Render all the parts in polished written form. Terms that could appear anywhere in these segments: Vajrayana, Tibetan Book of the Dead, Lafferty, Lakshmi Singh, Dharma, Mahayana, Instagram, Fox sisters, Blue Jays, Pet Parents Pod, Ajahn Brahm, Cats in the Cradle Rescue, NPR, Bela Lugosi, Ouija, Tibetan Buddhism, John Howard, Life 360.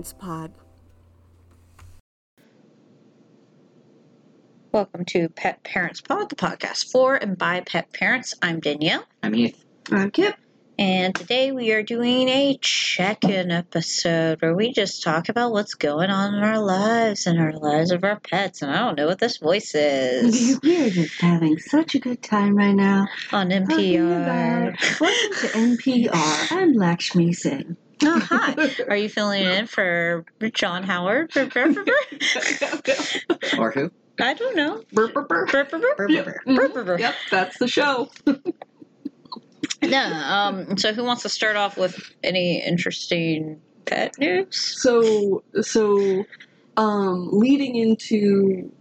Parents Pod. Welcome to Pet Parents Pod, the podcast for and by pet parents. I'm Danielle. I'm Heath. I'm Kip. And today we are doing a check-in episode where we just talk about what's going on in our lives and our lives of our pets. And I don't know what this voice is. We are just having such a good time right now. On NPR. Welcome to NPR. I'm Lakshmi Singh. Oh, hi. Are you filling in for John Howard? Or who? I don't know. Yep, that's the show. So who wants to start off with any interesting pet news? So, leading into,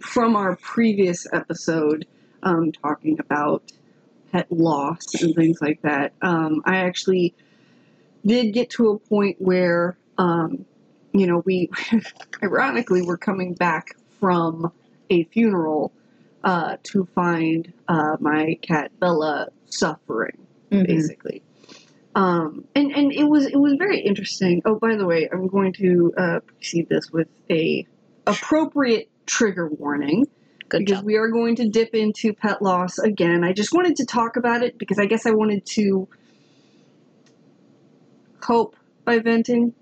from our previous episode, talking about pet loss and things like that, I actually did get to a point where, we ironically were coming back from a funeral to find my cat Bela suffering, basically. And it was very interesting. Oh, by the way, I'm going to proceed this with a appropriate trigger warning. Good job. We are going to dip into pet loss again. I just wanted to talk about it because I guess I wanted to cope by venting,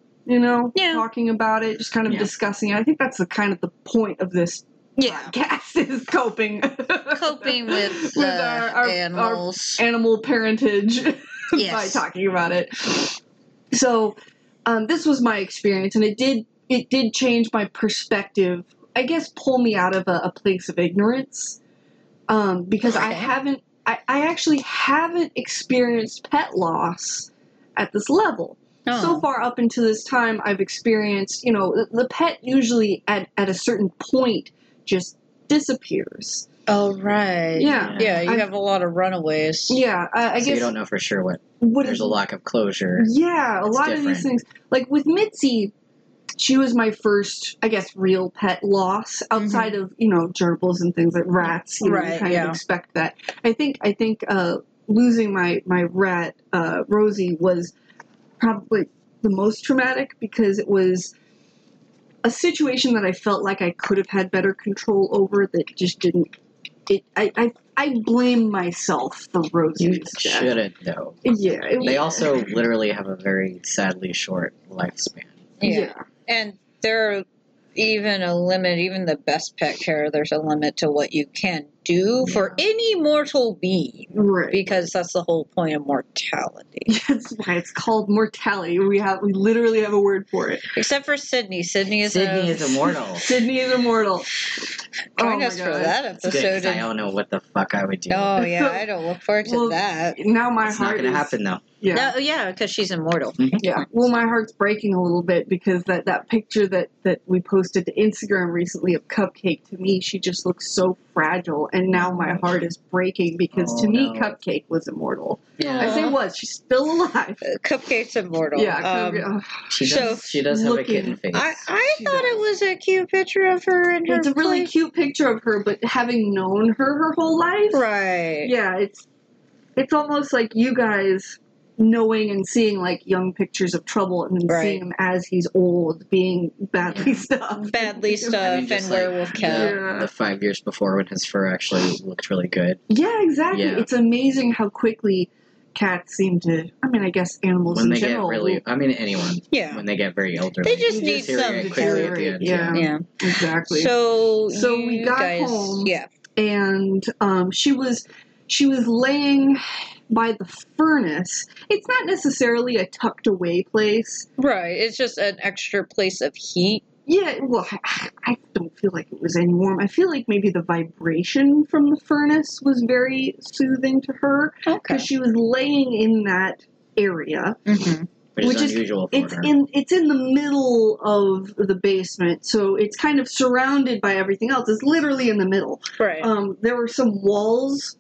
talking about it, just kind of discussing it. I think that's the kind of the point of this. Yeah, cats is coping. Coping with our animals. Our animal parentage by talking about it. So this was my experience, and it did change my perspective, I guess pull me out of a place of ignorance. Because I actually haven't experienced pet loss at this level. Oh. So far up until this time I've experienced, the pet usually at a certain point just disappears. Oh, right. Yeah. Yeah, you have a lot of runaways. Yeah, I guess. So you don't know for sure what there's a lack of closure. Yeah, it's a lot different. Of these things. Like with Mitzi, she was my first, I guess, real pet loss outside of, gerbils and things like rats. You kind of expect that. I think losing my rat, Rosie, was probably the most traumatic because it was a situation that I felt like I could have had better control over that just didn't. I blame myself for Rosie's death. You shouldn't, though. Yeah. They also literally have a very sadly short lifespan. Yeah. And there are even a limit, even the best pet care, there's a limit to what you can do for any mortal being. Right. Because that's the whole point of mortality. That's why it's called mortality. We literally have a word for it. Except for Sydney. Sydney is immortal. Sydney is immortal. Join us for that episode. I don't know what the fuck I would do. Oh, yeah. I don't look forward to that. Now it's not going to happen, though. Yeah. No, yeah, because she's immortal. Yeah. Well, my heart's breaking a little bit because that picture that we posted to Instagram recently of Cupcake, to me, she just looks so fragile. And now my heart is breaking because Cupcake was immortal. Yeah. I say was. She's still alive. Cupcake's immortal. Yeah. She does have a kitten face. I thought it was a cute picture of her. It's a really cute picture of her, but having known her whole life. Right. Yeah. It's almost like you guys knowing and seeing like young pictures of Trouble and then seeing him as he's old being badly stuffed and werewolf cat. The 5 years before when his fur actually looked really good. Yeah, exactly. Yeah. It's amazing how quickly cats seem to, I guess animals in general. When they get really, anyone. Yeah. When they get very elderly. They just need some care. Yeah, exactly. So we got home and she was laying by the furnace. It's not necessarily a tucked away place. Right. It's just an extra place of heat. Yeah. Well, I don't feel like it was any warm. I feel like maybe the vibration from the furnace was very soothing to her. Okay. Because she was laying in that area. Mm-hmm. Which is unusual for her. It's in the middle of the basement, so it's kind of surrounded by everything else. It's literally in the middle. Right. There were some walls.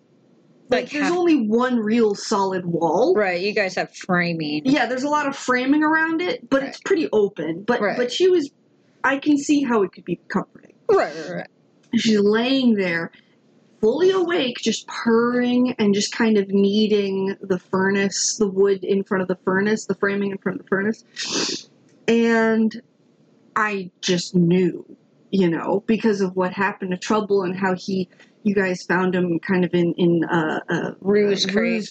Like there's only one real solid wall. Right, you guys have framing. Yeah, there's a lot of framing around it, but it's pretty open. But she was, I can see how it could be comforting. Right. She's laying there, fully awake, just purring and just kind of kneading the furnace, the wood in front of the furnace, the framing in front of the furnace. And I just knew, you know, because of what happened to Trouble and how he, you guys found him kind of in Ruse Craze.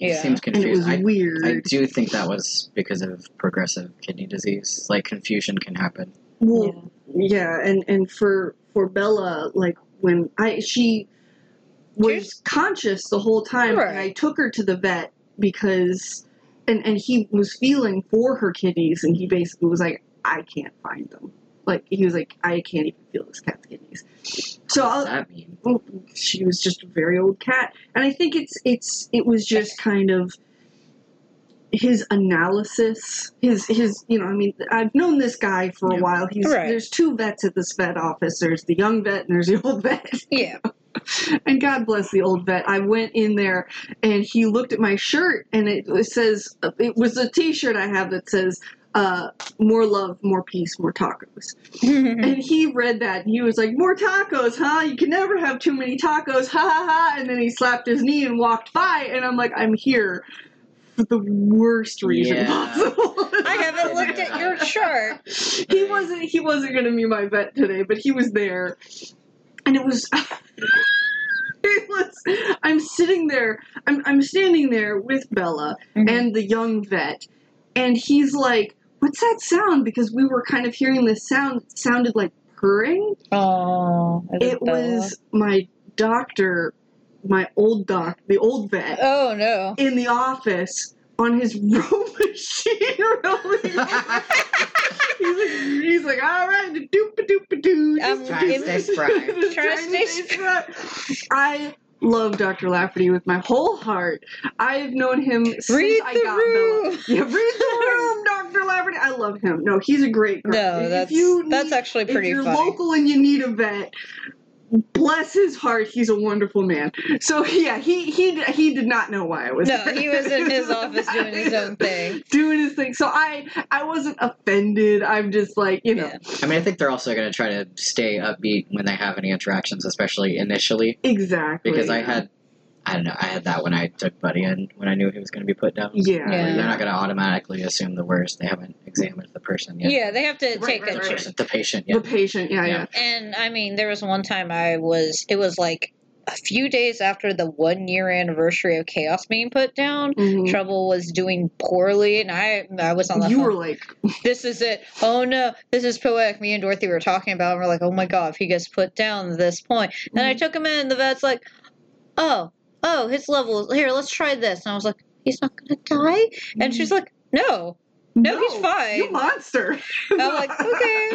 Yeah. Seems confused. And it was weird. I do think that was because of progressive kidney disease. Like, confusion can happen. Well, yeah, and for Bela, like, when she was conscious the whole time, right. And I took her to the vet because, and he was feeling for her kidneys, and he basically was like, I can't find them. Like, he was like, I can't even feel this cat's kidneys. So what does that mean? She was just a very old cat, and I think it was just kind of his analysis, his you know, I mean, I've known this guy for a while. He's right. There's two vets at this vet office. There's the young vet and there's the old vet. Yeah. And God bless the old vet. I went in there and he looked at my shirt and it says, it was a T-shirt I have that says, more love, more peace, more tacos. And he read that and he was like, more tacos, huh? You can never have too many tacos, ha ha ha. And then he slapped his knee and walked by and I'm like, I'm here. The worst reason possible. I haven't looked at your shirt. He wasn't going to be my vet today, but he was there. And it was... I'm standing there with Bela and the young vet, and he's like, what's that sound? Because we were kind of hearing this sound. It sounded like purring. Oh. It was my doctor... my old doc, the old vet. Oh, no. In the office on his row machine. Rolling. He's like, all right, doop-a-doop-a-doo. I'm trying to stay bright. I love Dr. Lafferty with my whole heart. I've known him since I got Bela. Yeah, read the room, Dr. Lafferty. I love him. No, he's a great guy. No, that's actually pretty funny. If you're local and you need a vet... bless his heart, he's a wonderful man. So yeah, he did not know why I was there. He was in his office doing his own thing. Doing his thing. So I wasn't offended. I'm just like, you know. I mean, I think they're also going to try to stay upbeat when they have any interactions, especially initially. Exactly. Because I had that when I took Buddy in, when I knew he was going to be put down. Yeah. Like, they're not going to automatically assume the worst. They haven't examined the person yet. Yeah, they have to the patient, yeah. The patient, yeah. And, I mean, there was one time it was like a few days after the 1-year anniversary of Chaos being put down. Trouble was doing poorly, and I was on the phone. You were like... this is it. Oh, no. This is poetic. Me and Dorothy were talking about it, and we're like, oh, my God, if he gets put down at this point. And I took him in, and the vet's like, oh, his level is here, let's try this. And I was like, he's not going to die? And she's like, no, he's fine. You monster. And I'm like, okay.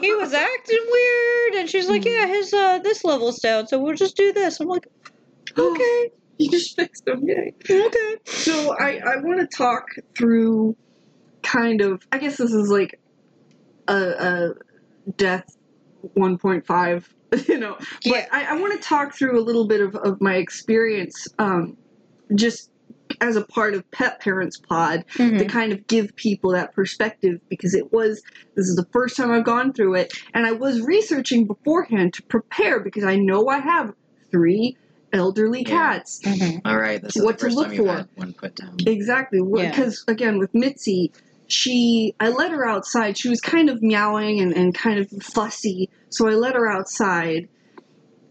He was acting weird. And she's like, yeah, his this level's down, so we'll just do this. I'm like, okay. You just fixed him. Yay. Okay. So I want to talk through kind of, I guess this is like a death 1.5, you know, but I want to talk through a little bit of my experience, just as a part of Pet Parents Pod, to kind of give people that perspective, because this is the first time I've gone through it, and I was researching beforehand to prepare, because I know I have 3 elderly cats. All right, this is what the first time you've had one put down. Exactly, because again, with Mitzi, I let her outside. She was kind of meowing and kind of fussy. So I let her outside,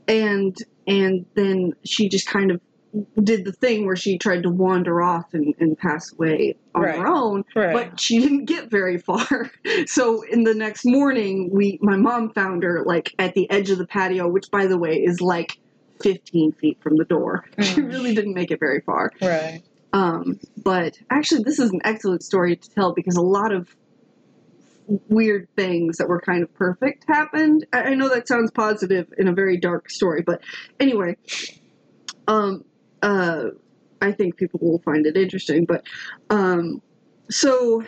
and then she just kind of did the thing where she tried to wander off and pass away on her own. Right. But she didn't get very far. So in the next morning, my mom found her like at the edge of the patio, which by the way is like 15 feet from the door. She really didn't make it very far. Right. But actually this is an excellent story to tell, because a lot of weird things that were kind of perfect happened. I know that sounds positive in a very dark story, but anyway, I think people will find it interesting, but, so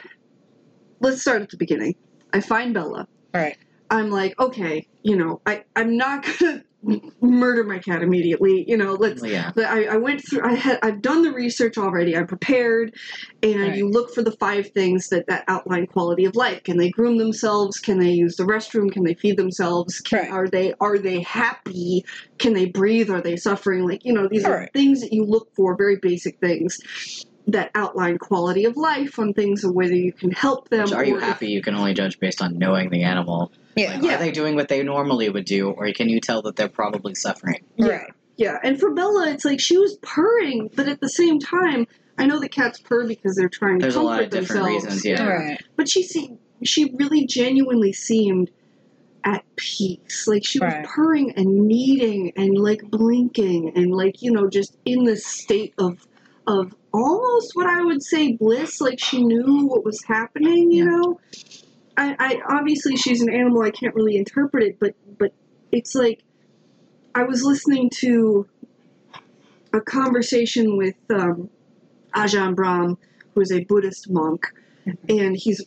let's start at the beginning. I find Bela. All right. I'm like, okay, you know, I'm not gonna murder my cat immediately. You know, let's. Yeah. But I went through. I've done the research already. I prepared, and right. You look for the 5 things that outline quality of life. Can they groom themselves? Can they use the restroom? Can they feed themselves? Right. Are they happy? Can they breathe? Are they suffering? Like, you know, these are right. things that you look for. Very basic things that outline quality of life on things of whether you can help them. Which, are you happy? You can only judge based on knowing the animal. Yeah. Like, yeah. Are they doing what they normally would do, or can you tell that they're probably suffering? Yeah. Right. Yeah. And for Bella, it's like she was purring, but at the same time, I know that cats purr because they're trying to comfort themselves. There's a lot of different reasons, yeah. Right. But she really genuinely seemed at peace. Like, she was purring and kneading and, like, blinking and, like, you know, just in this state of almost what I would say bliss. Like, she knew what was happening, you know? I obviously, she's an animal. I can't really interpret it, but it's like I was listening to a conversation with Ajahn Brahm, who is a Buddhist monk, and he's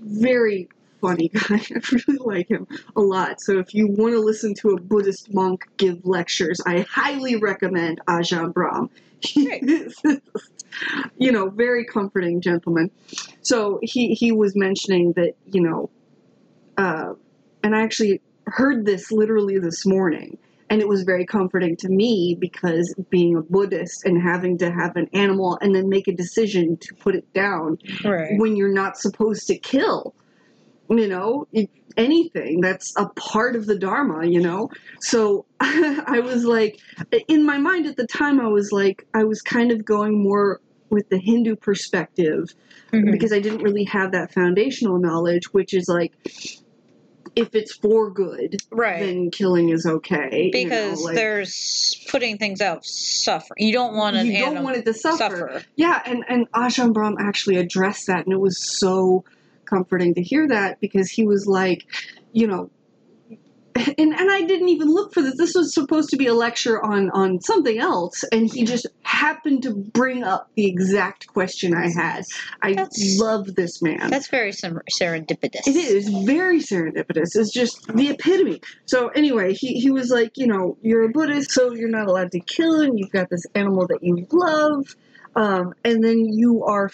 very funny guy. I really like him a lot. So if you want to listen to a Buddhist monk give lectures, I highly recommend Ajahn Brahm. He's, you know, very comforting gentleman. So he was mentioning that, you know, and I actually heard this literally this morning, and it was very comforting to me because being a Buddhist and having to have an animal and then make a decision to put it down when you're not supposed to kill, you know, anything that's a part of the Dharma, you know. So I was like, in my mind at the time, I was like, I was kind of going more with the Hindu perspective because I didn't really have that foundational knowledge, which is like, if it's for good, then killing is okay. Because, you know, like, there's putting things out, suffer. You don't want an animal. You don't want it to suffer. Yeah, and Ajahn Brahm actually addressed that, and it was so comforting to hear that, because he was like, you know, and I didn't even look for this. This was supposed to be a lecture on something else, and he just happened to bring up the exact question I had. I love this man. That's very serendipitous. It is very serendipitous. It's just the epitome. So anyway, he was like, you know, you're a Buddhist, so you're not allowed to kill him. You've got this animal that you love. And then you are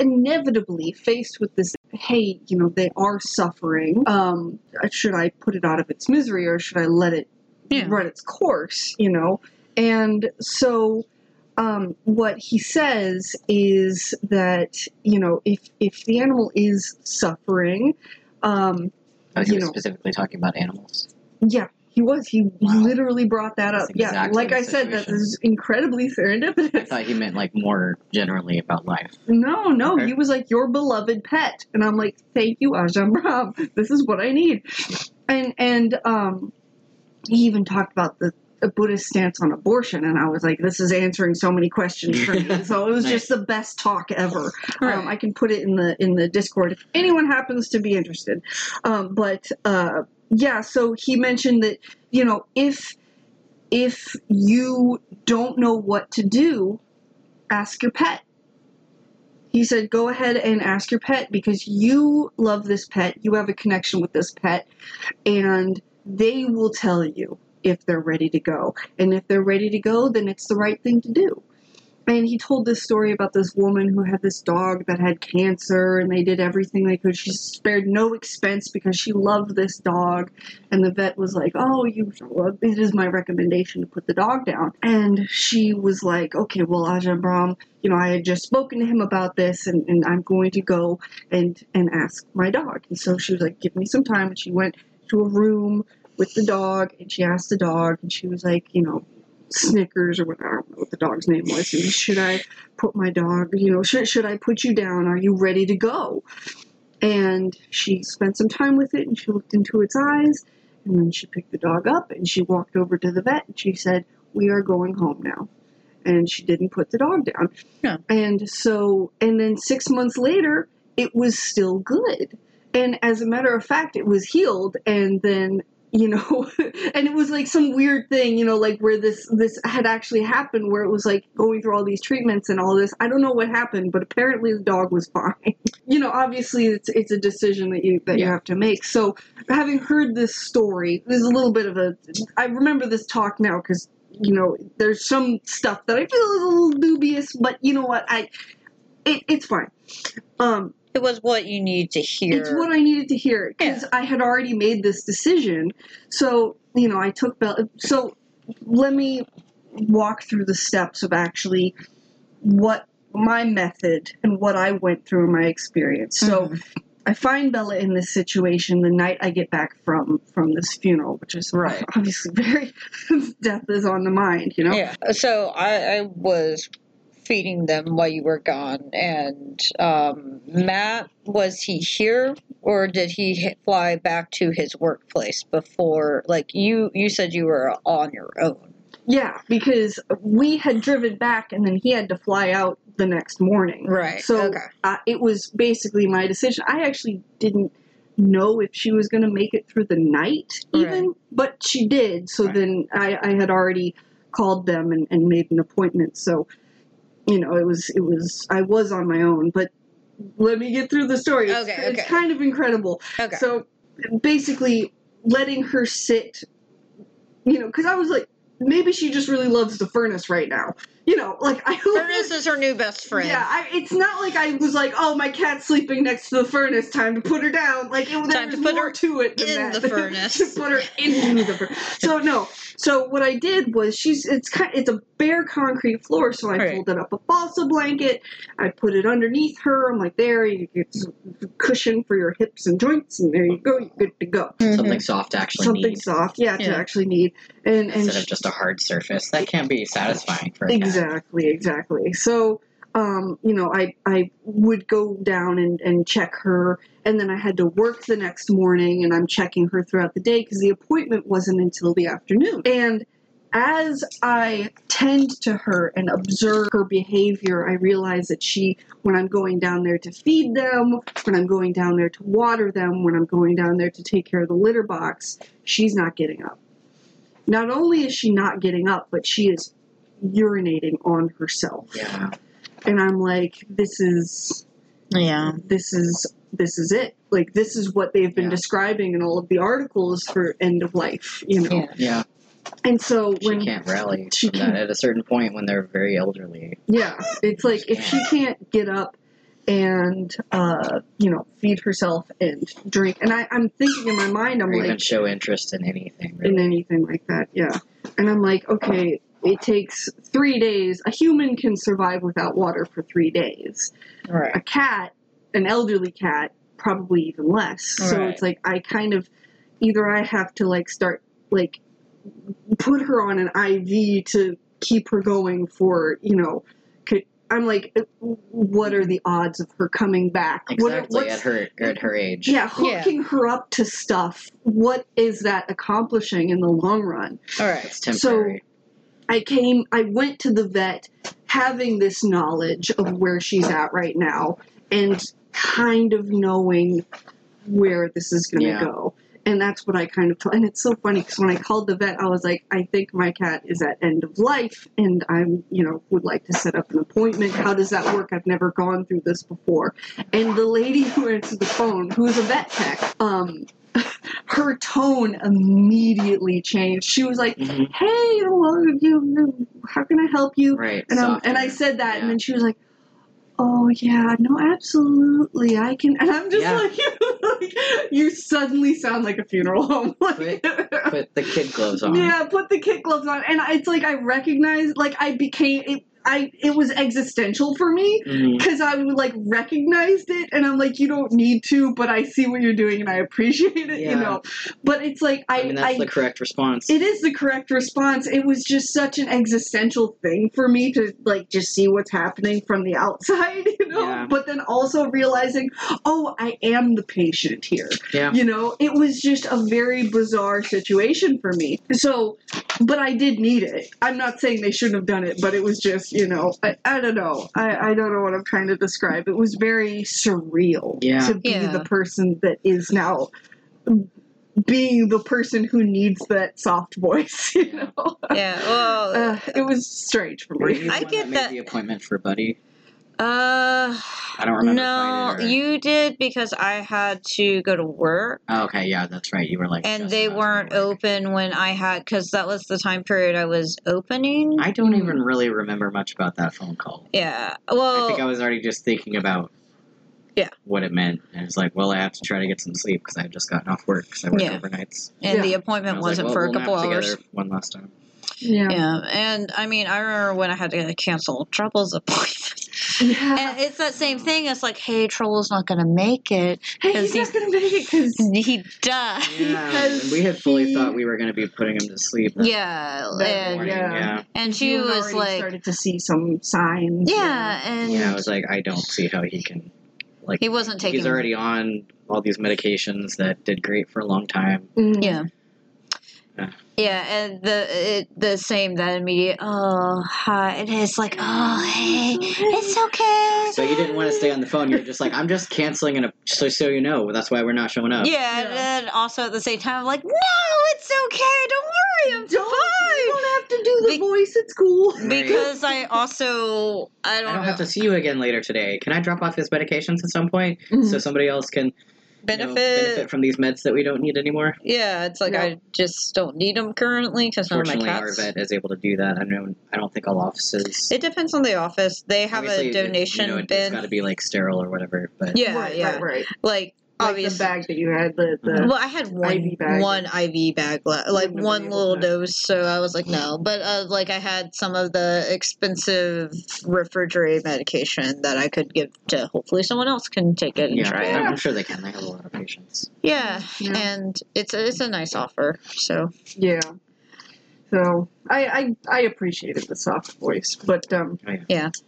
inevitably faced with this, hey, you know, they are suffering. Should I put it out of its misery, or should I let it run its course, you know? And so what he says is that, you know, if the animal is suffering, you know, specifically talking about animals. Yeah. He was. He literally brought that up. Exactly, like I said, that is incredibly serendipitous. I thought he meant, like, more generally about life. No. Okay. He was like, your beloved pet. And I'm like, thank you, Ajahn Brahm. This is what I need. And he even talked about the Buddhist stance on abortion. And I was like, this is answering so many questions for me. So it was just the best talk ever. Right. I can put it in the Discord if anyone happens to be interested. Yeah, so he mentioned that, you know, if you don't know what to do, ask your pet. He said, go ahead and ask your pet, because you love this pet, you have a connection with this pet, and they will tell you if they're ready to go. And if they're ready to go, then it's the right thing to do. And he told this story about this woman who had this dog that had cancer, and they did everything they could. She spared no expense because she loved this dog. And the vet was like, oh, it is my recommendation to put the dog down. And she was like, okay, well, Ajahn Brahm, you know, I had just spoken to him about this, and I'm going to go and ask my dog. And so she was like, give me some time. And she went to a room with the dog, and she asked the dog, and she was like, you know, Snickers or whatever, I don't know what the dog's name was. And should I put my dog, you know, should I put you down? Are you ready to go? And she spent some time with it, and she looked into its eyes, and then she picked the dog up, and she walked over to the vet, and she said, we are going home now. And she didn't put the dog down. Yeah. And so, and then 6 months later, it was still good. And as a matter of fact, it was healed. And then you know, and it was like some weird thing, you know, like where this had actually happened, where it was like going through all these treatments and all this. I don't know what happened, but apparently the dog was fine. You know, obviously it's a decision that you have to make. So having heard this story, there's a little bit of a, I remember this talk now because, you know, there's some stuff that I feel is a little dubious, but you know what, it's fine. It was what you needed to hear. It's what I needed to hear because I had already made this decision. So, you know, I took Bela. So let me walk through the steps of actually what my method and what I went through in my experience. So I find Bela in this situation the night I get back from this funeral, which is obviously very death is on the mind, you know? Yeah. So I was feeding them while you were gone, and Matt, was he here or did he fly back to his workplace before, like you said you were on your own? Yeah, because we had driven back and then he had to fly out the next morning. Right. So it was basically my decision. I actually didn't know if she was going to make it through the night even, but she did. So then I had already called them and made an appointment. So, you know, it was. I was on my own, but let me get through the story. It's kind of incredible. Okay. So basically, letting her sit, you know, because I was like, maybe she just really loves the furnace right now. You know, like furnace is her new best friend. Yeah, it's not like I was like, oh, my cat's sleeping next to the furnace. Time to put her down. Like there's more to it than that. The furnace. To put her into the furnace. So no. So what I did was it's a bare concrete floor, so I folded up a balsa blanket, I put it underneath her, I'm like, there, you get some cushion for your hips and joints, and there you go, you're good to go. Mm-hmm. Something soft to actually need. Something soft, to actually need. And instead of just a hard surface, that can't be satisfying for a cat. Exactly. So, you know, I would go down and check her, and then I had to work the next morning, and I'm checking her throughout the day because the appointment wasn't until the afternoon. And as I tend to her and observe her behavior, I realize that she, when I'm going down there to feed them, when I'm going down there to water them, when I'm going down there to take care of the litter box, she's not getting up. Not only is she not getting up, but she is urinating on herself. Yeah. And I'm like, this is it. Like, this is what they've been describing in all of the articles for end of life, you know? Yeah. And so when she can't rally from that at a certain point when they're very elderly. Yeah. It's like, if she can't get up and, you know, feed herself and drink. And I'm thinking in my mind, I'm or like, even show interest in anything. Really. In anything like that. Yeah. And I'm like, okay, it takes 3 days. A human can survive without water for 3 days. Right. A cat, an elderly cat, probably even less. Right. So it's like I kind of either I have to like start like put her on an IV to keep her going for, you know, I'm like, what are the odds of her coming back? Exactly, at her age. Yeah, hooking her up to stuff. What is that accomplishing in the long run? All right, it's temporary. So, I went to the vet having this knowledge of where she's at right now and kind of knowing where this is going to go. And that's what I kind of, and it's so funny because when I called the vet, I was like, I think my cat is at end of life and I'm, you know, would like to set up an appointment. How does that work? I've never gone through this before. And the lady who answered the phone, who is a vet tech, her tone immediately changed. She was like, mm-hmm. "Hey, how can I help you?" Right, and I said that, and then she was like, "Oh yeah, no, absolutely, I can." And I'm just like, "You suddenly sound like a funeral home." Like, put the kid gloves on. Yeah, put the kid gloves on, and it's like I recognized, like I became. It was existential for me because I like recognized it and I'm like, you don't need to, but I see what you're doing and I appreciate it, you know, but it's like, I mean, that's the correct response. It is the correct response. It was just such an existential thing for me to like, just see what's happening from the outside, you know, but then also realizing, oh, I am the patient here, you know, it was just a very bizarre situation for me. So, but I did need it. I'm not saying they shouldn't have done it, but it was just, you know, I don't know. I don't know what I'm trying to describe. It was very surreal to be the person that is now being the person who needs that soft voice, you know? Yeah, well... it was strange for me. I get that. Made the appointment for Buddy? I don't remember. No, you did because I had to go to work. Oh, okay, yeah, that's right. You were like... And they weren't open when I had... Because that was the time period I was opening. I don't even really remember much about that phone call. Yeah, well... I think I was already just thinking about... Yeah. What it meant. And it's like, well, I have to try to get some sleep because I had just gotten off work because I worked overnights. And the appointment wasn't for a couple hours. One last time. Yeah. And I mean, I remember when I had to cancel Trouble's appointment. Yeah. And it's that same thing. It's like, hey, Trouble's not going to make it. Hey, he's not going to make it because he died. Yeah. We had fully thought we were going to be putting him to sleep. That morning. And she was like, I started to see some signs. And I was like, I don't see how he can. Like, he wasn't taking... He's already on all these medications that did great for a long time. Yeah, and the same, that immediate, oh, hi. And it's like, oh, hey, it's okay. So you didn't want to stay on the phone. You were just like, I'm just canceling, so you know, that's why we're not showing up. Yeah, and then also at the same time, I'm like, no, it's okay, don't worry, I'm fine. You don't have to do the voice, it's cool. Because I don't have to see you again later today. Can I drop off his medications at some point so somebody else can... benefit from these meds that we don't need anymore. Yeah, it's like I just don't need them currently because none of my cats. Fortunately, our vet is able to do that. I don't think all offices. It depends on the office. They have obviously, a donation bin. It's got to be like sterile or whatever. But right. Like the bag that you had. Well, I had one IV bag, like one little dose. So I was like, no, but I had some of the expensive refrigerated medication that I could give to. Hopefully, someone else can take it and try it. I'm sure they can. They have a lot of patients. Yeah, and it's a nice offer. So so I appreciated the soft voice, but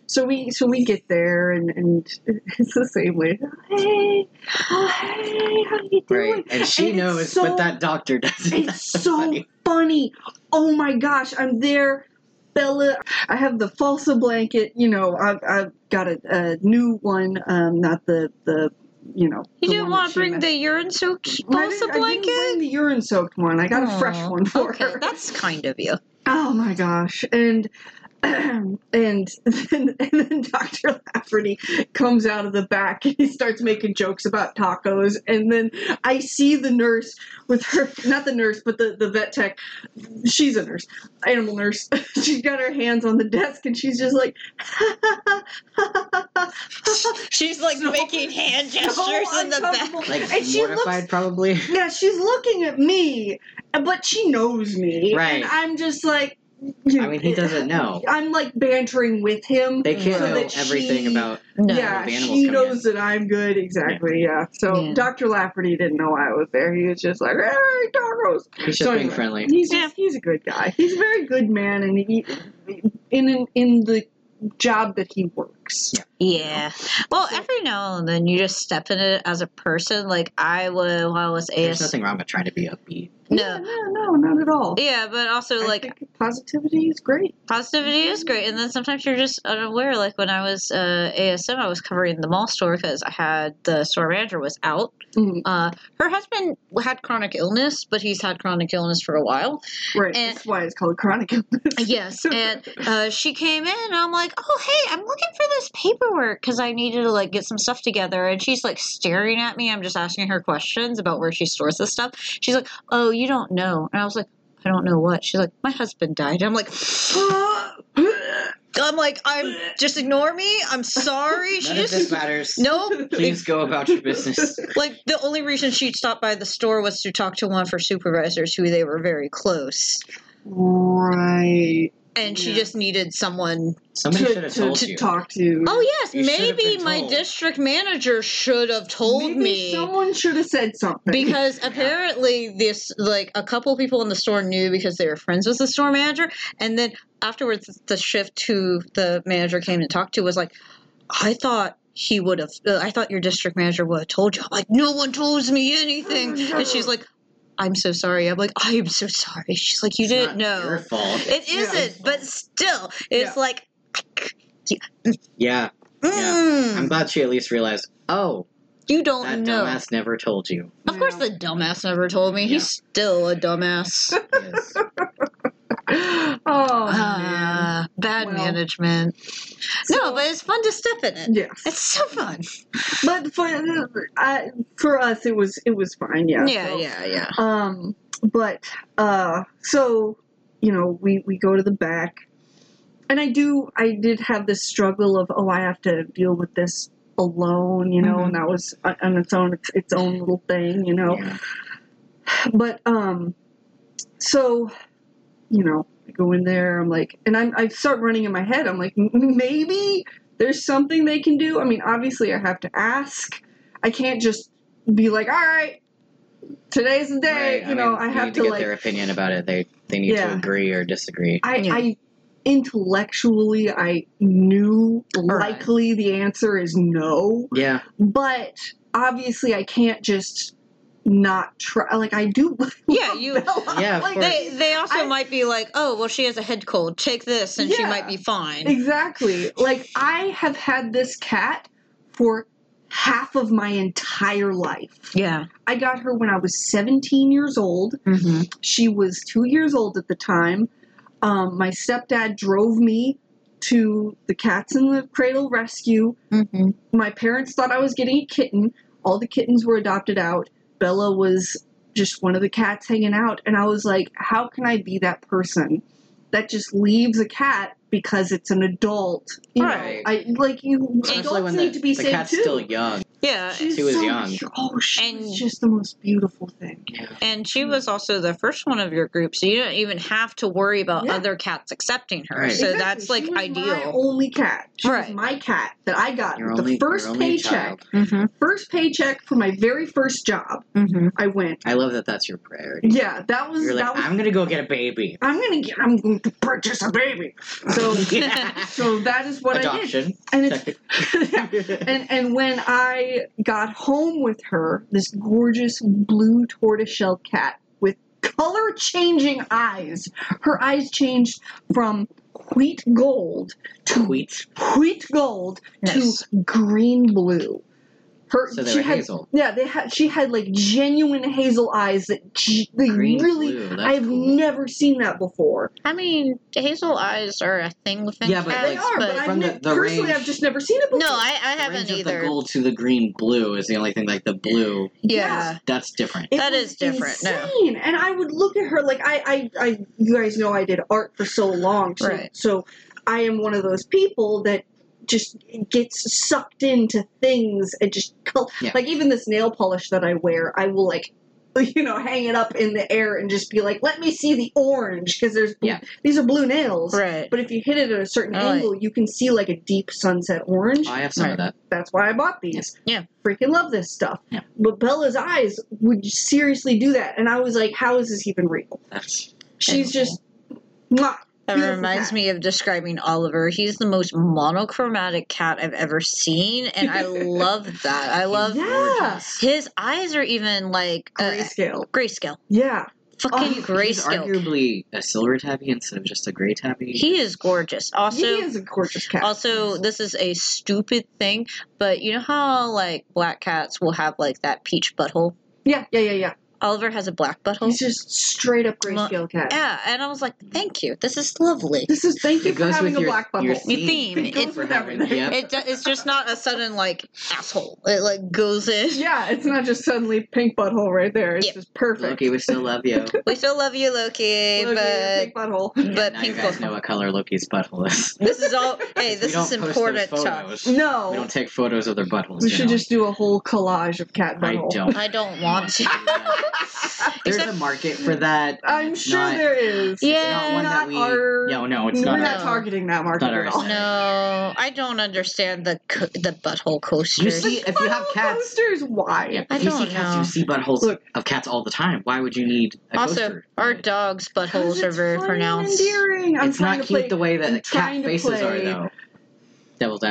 So we get there and it's the same way. Oh hey, how you doing? Right. And she knows, but that doctor doesn't. It's so funny. Oh my gosh, I'm there, Bela. I have the falsa blanket. You know, I've got a new one. Not the. You know, you didn't want to bring the urine-soaked balsa blanket? I didn't bring the urine-soaked one. I got a fresh one for her. That's kind of you. Oh, my gosh. And then Dr. Lafferty comes out of the back and he starts making jokes about tacos. And then I see the nurse with her, not the nurse, but the vet tech. She's a nurse, animal nurse. She's got her hands on the desk and she's just like, ha, ha, ha, ha, ha, ha. She's like making hand gestures in the back. Like, and she mortified, probably. Yeah, she's looking at me, but she knows me. Right. And I'm just like, I mean, he doesn't know. I'm like bantering with him. They can't know everything about the animals. She knows that I'm good. Exactly. Yeah. So Dr. Lafferty didn't know I was there. He was just like, hey, tacos. He's just being friendly. He's a good guy. He's a very good man, and he in the job that he works. Yeah. Well, every now and then you just step in it as a person. Like I would while I was AS. There's nothing wrong with trying to be upbeat. No, not at all. Yeah, but also I think positivity is great. Positivity is great, and then sometimes you're just unaware. Like when I was ASM, I was covering the mall store because I had the store manager was out. Mm-hmm. Her husband had chronic illness, but he's had chronic illness for a while. Right, and that's why it's called chronic illness. Yes, and she came in, and I'm like, oh hey, I'm looking for this paperwork because I needed to get some stuff together, and she's like staring at me. I'm just asking her questions about where she stores this stuff. She's like, oh. You don't know. And I was like, I don't know what. She's like, my husband died. I'm like, I'm just ignore me. I'm sorry. None of this matters. No. Please go about your business. Like, the only reason she'd stop by the store was to talk to one of her supervisors who they were very close. Right. And she just needed somebody to talk to. Oh, yes. Maybe my district manager should have told me. Someone should have said something. Because apparently this, a couple people in the store knew because they were friends with the store manager. And then afterwards, the shift who the manager came to talk to was like, I thought your district manager would have told you. I'm like, no one told me anything. And she's like, I'm so sorry. I'm like, I am so sorry. She's like, you didn't know. It's not your fault. It isn't, but still, it's like... Yeah. I'm glad she at least realized, oh, You don't know. That dumbass never told you. Of course the dumbass never told me. Yeah. He's still a dumbass. Yes. Oh, man. Bad management. So, no, but it's fun to step in it. Yes. It's so fun. But for us, it was fine, yeah. Yeah, so, yeah. So, you know, we go to the back. And I did have this struggle of, I have to deal with this alone, you know, mm-hmm. and that was on its own little thing, you know. Yeah. But, so... You know, I go in there, I'm like, and I start running in my head. I'm like, maybe there's something they can do. I mean, obviously I have to ask. I can't just be like, all right, today's the day. Right. I mean, I have to get their opinion about it. They need to agree or disagree. I intellectually, I knew likely the answer is no. Yeah. But obviously I can't just... not try, like I do. Yeah, you. Yeah, like, they also might be like, oh, well, she has a head cold. Take this, and she might be fine. Exactly. Like I have had this cat for half of my entire life. Yeah, I got her when I was 17 years old. Mm-hmm. She was 2 years old at the time. My stepdad drove me to the Cats in the Cradle Rescue. Mm-hmm. My parents thought I was getting a kitten. All the kittens were adopted out. Bella was just one of the cats hanging out, and I was like, how can I be that person that just leaves a cat because it's an adult? You know, adults need to be saved too. The cat's still young. Yeah. She was young. Oh, she's just the most beautiful thing. Yeah. And she was also the first one of your group, so you don't even have to worry about other cats accepting her. Right. So that's like ideal. She was my only cat. She was my cat that I got the first paycheck. Mm-hmm. First paycheck for my very first job. Mm-hmm. I went. I love that that's your priority. Yeah, that was. You're like, I'm going to go get a baby. I'm going to purchase a baby. So, so that is what I did. And when I got home with her, this gorgeous blue tortoiseshell cat with color-changing eyes. Her eyes changed from wheat gold to green blue. Hazel. Yeah, she had like genuine hazel eyes that really. I've never seen that before. I mean, hazel eyes are a thing within cats. Yeah, but from the personally, range, I've just never seen it before. No, I haven't either. From the gold to the green blue is the only thing. Like the blue, that's different. That is different. Insane. No. And I would look at her like I you guys know I did art for so long, so I am one of those people that just gets sucked into things and just like even this nail polish that I wear, I will hang it up in the air and just be like, let me see the orange, because there's these are blue nails, but if you hit it at a certain angle, you can see like a deep sunset orange. I have some of that. That's why I bought these. Yeah, freaking love this stuff. Yeah. But Bella's eyes would seriously do that, and I was like, how is this even real? She's just not. That reminds me of describing Oliver. He's the most monochromatic cat I've ever seen, and I love that. I love his eyes are even like grayscale. Grayscale. Yeah. Fucking grayscale. He's arguably a silver tabby instead of just a gray tabby. He is gorgeous. Also, he is a gorgeous cat. Also, this is a stupid thing, but you know how like black cats will have like that peach butthole? Yeah. Oliver has a black butthole. He's just straight up grayscale cat. Yeah, and I was like, "Thank you. This is lovely. Thank you for having a black butthole." Your theme. It's just not a sudden like asshole. It like goes in. Yeah, it's not just suddenly pink butthole right there. It's just perfect. Loki, we still love you. We still love you, Loki. But pink butthole. But now pink you guys butthole. Know what color Loki's butthole is. This is all. Hey, this is important stuff. No, we don't take photos of their buttholes. We should just do a whole collage of cat butthole. I don't want to. There's a market for that. I'm sure there is. Yeah, we're not targeting that market at all. No, I don't understand the butthole coasters. You see, if you have cats, coasters, why? Yeah, you see buttholes of cats all the time. Why would you need a coaster? Our dogs' buttholes are very pronounced. It's not cute the way that cat faces are, though. Devil's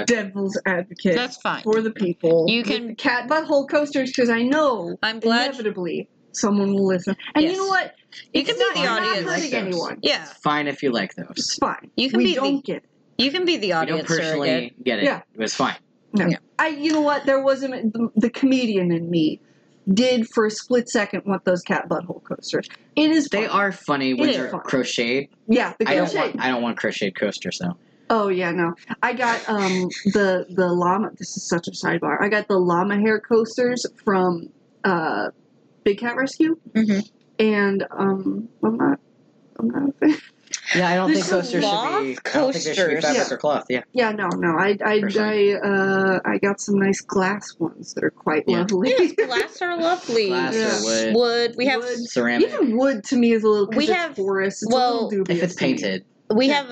advocate. That's fine for the people. You can cat butthole coasters because I know inevitably. Someone will listen. And you know what? You can be the audience. Not hurting anyone. Yeah. It's fine if you like those. It's fine. You can be the audience. You don't personally get it. Yeah. It was fine. No. Yeah. You know what? There wasn't the comedian in me. Did for a split second want those cat butthole coasters. It is funny. They are funny when they're crocheted. Yeah, the crochet. I don't want crocheted coasters though. Oh yeah, no. I got the llama, this is such a sidebar. I got the llama hair coasters from Big Cat Rescue. Mm-hmm. And I'm not a fan. Yeah, I don't think coasters should be fabric or cloth. Yeah. Yeah, no. I got some nice glass ones that are quite lovely. Yes, glass are lovely. Glass or wood. We have wood, ceramic. Even wood to me is a little. We have forest. Well, if it's painted. We have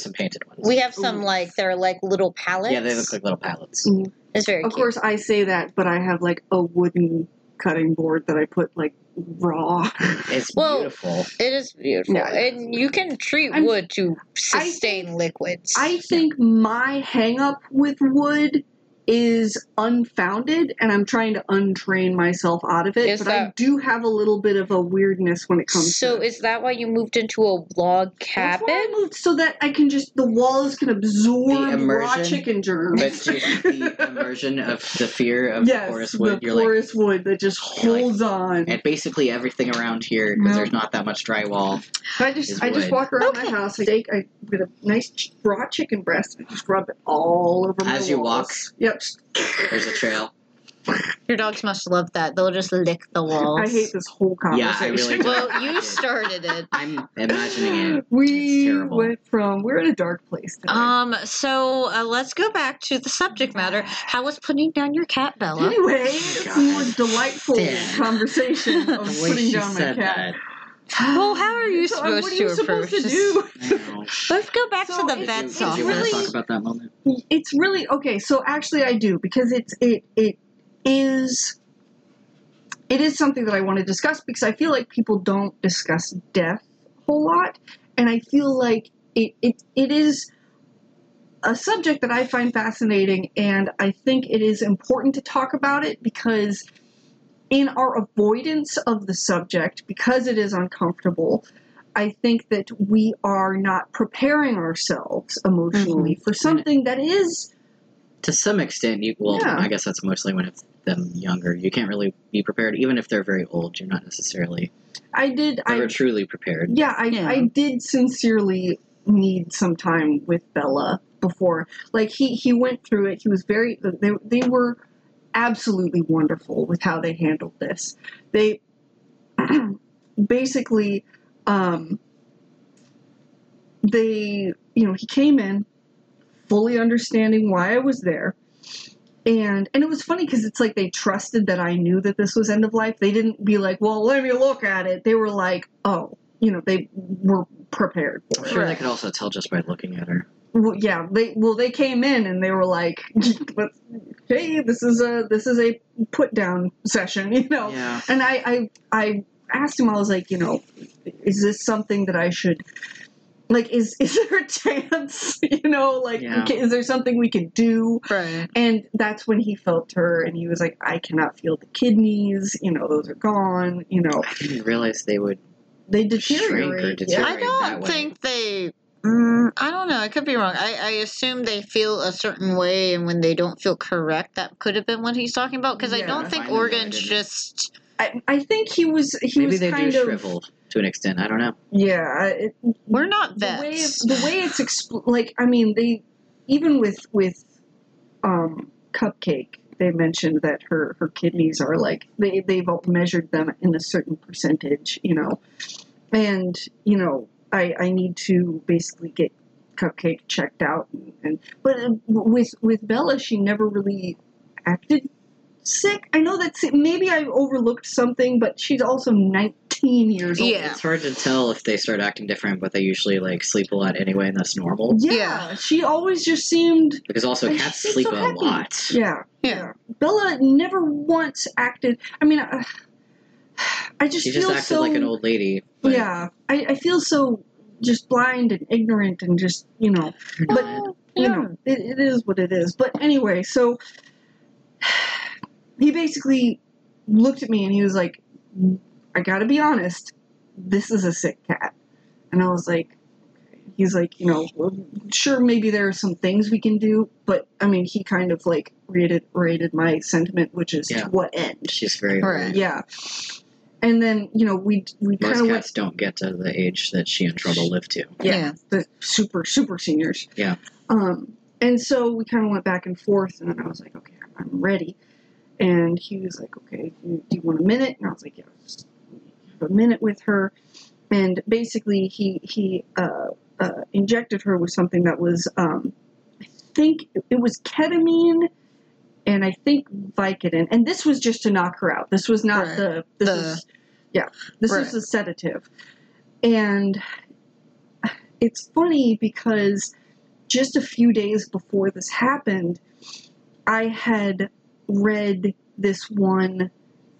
some painted ones. We have some like they're like little pallets. Yeah, they look like little pallets. Mm-hmm. It's very. Of cute. Course, I say that, but I have like a wooden cutting board that I put like. Raw. It's beautiful. It is beautiful. Yeah, and you can treat wood to sustain liquids. I think my hang up with wood is unfounded, and I'm trying to untrain myself out of it. I do have a little bit of a weirdness when it comes to it. Is that why you moved into a log cabin? That's why I moved, so that I can the walls can absorb raw chicken germs. But the immersion of the fear of the porous wood. Yes, the porous wood that just holds on. And basically everything around here, because there's not that much drywall. I just walk around my house. I get a nice raw chicken breast and just rub it all over my walls. As you walk. Yep. There's a trail. Your dogs must love that. They'll just lick the walls. I hate this whole conversation. Yeah, I really do. Well, you started it. I'm imagining it. We're in a dark place today. So let's go back to the subject matter. How was putting down your cat, Bela? Anyway, it's more delightful conversation of putting down my cat. Well, how are you supposed to do? Let's go back to the vet song. You want to talk about that moment? It's really okay. So actually, I do because it is something that I want to discuss because I feel like people don't discuss death a whole lot, and I feel like it is a subject that I find fascinating, and I think it is important to talk about it because. In our avoidance of the subject, because it is uncomfortable, I think that we are not preparing ourselves emotionally for something that is... To some extent, I guess that's mostly when it's them younger. You can't really be prepared. Even if they're very old, you're not necessarily... They were truly prepared. Yeah, I did sincerely need some time with Bela before. Like, he went through it. He was very... They were... absolutely wonderful with how they handled this. They basically, he came in fully understanding why I was there. And it was funny because it's like they trusted that I knew that this was end of life. They didn't be like, well, let me look at it. They were like, oh, they were prepared for it. Sure, they could also tell just by looking at her. Well, yeah, they came in and they were like, "Hey, this is a put down session," . Yeah. And I asked him, I was like, is this something that I should like? Is there a chance? Is there something we can do? Right. And that's when he felt her, and he was like, "I cannot feel the kidneys. Those are gone. I didn't realize they deteriorate. I don't think they." I don't know. I could be wrong. I assume they feel a certain way, and when they don't feel correct, that could have been what he's talking about. Because I don't think organs just... I think he was Maybe they do shrivel to an extent. I don't know. Yeah. We're not vets. The way it's... Even with Cupcake, they mentioned that her kidneys are like... They've all measured them in a certain percentage, And, I need to basically get Cupcake checked out, but with Bela, she never really acted sick. I know that's maybe I overlooked something, but she's also 19 years old. Yeah, it's hard to tell if they start acting different, but they usually sleep a lot anyway, and that's normal. Yeah, she always just seemed because also cats sleep a lot. Yeah. Bela never once acted. She just acted like an old lady. But. Yeah, I feel so just blind and ignorant and just, but, it is what it is. But anyway, so he basically looked at me and he was like, I gotta be honest, this is a sick cat. And I was like, okay. he's like, you know, sure, maybe there are some things we can do, but I mean, he kind of like reiterated my sentiment, which is to what end? She's very right. Yeah. And then, you know, we kind of cats don't get to the age that she and Trouble live to. Yeah. The super seniors. Yeah. And so we kind of went back and forth, and then I was like, okay, I'm ready. And he was like, okay, do you want a minute? And I was like, yeah, just have a minute with her. And basically he injected her with something that was, I think it was ketamine and I think Vicodin. And this was just to knock her out. This was not right. This was a sedative. And it's funny because just a few days before this happened, I had read this one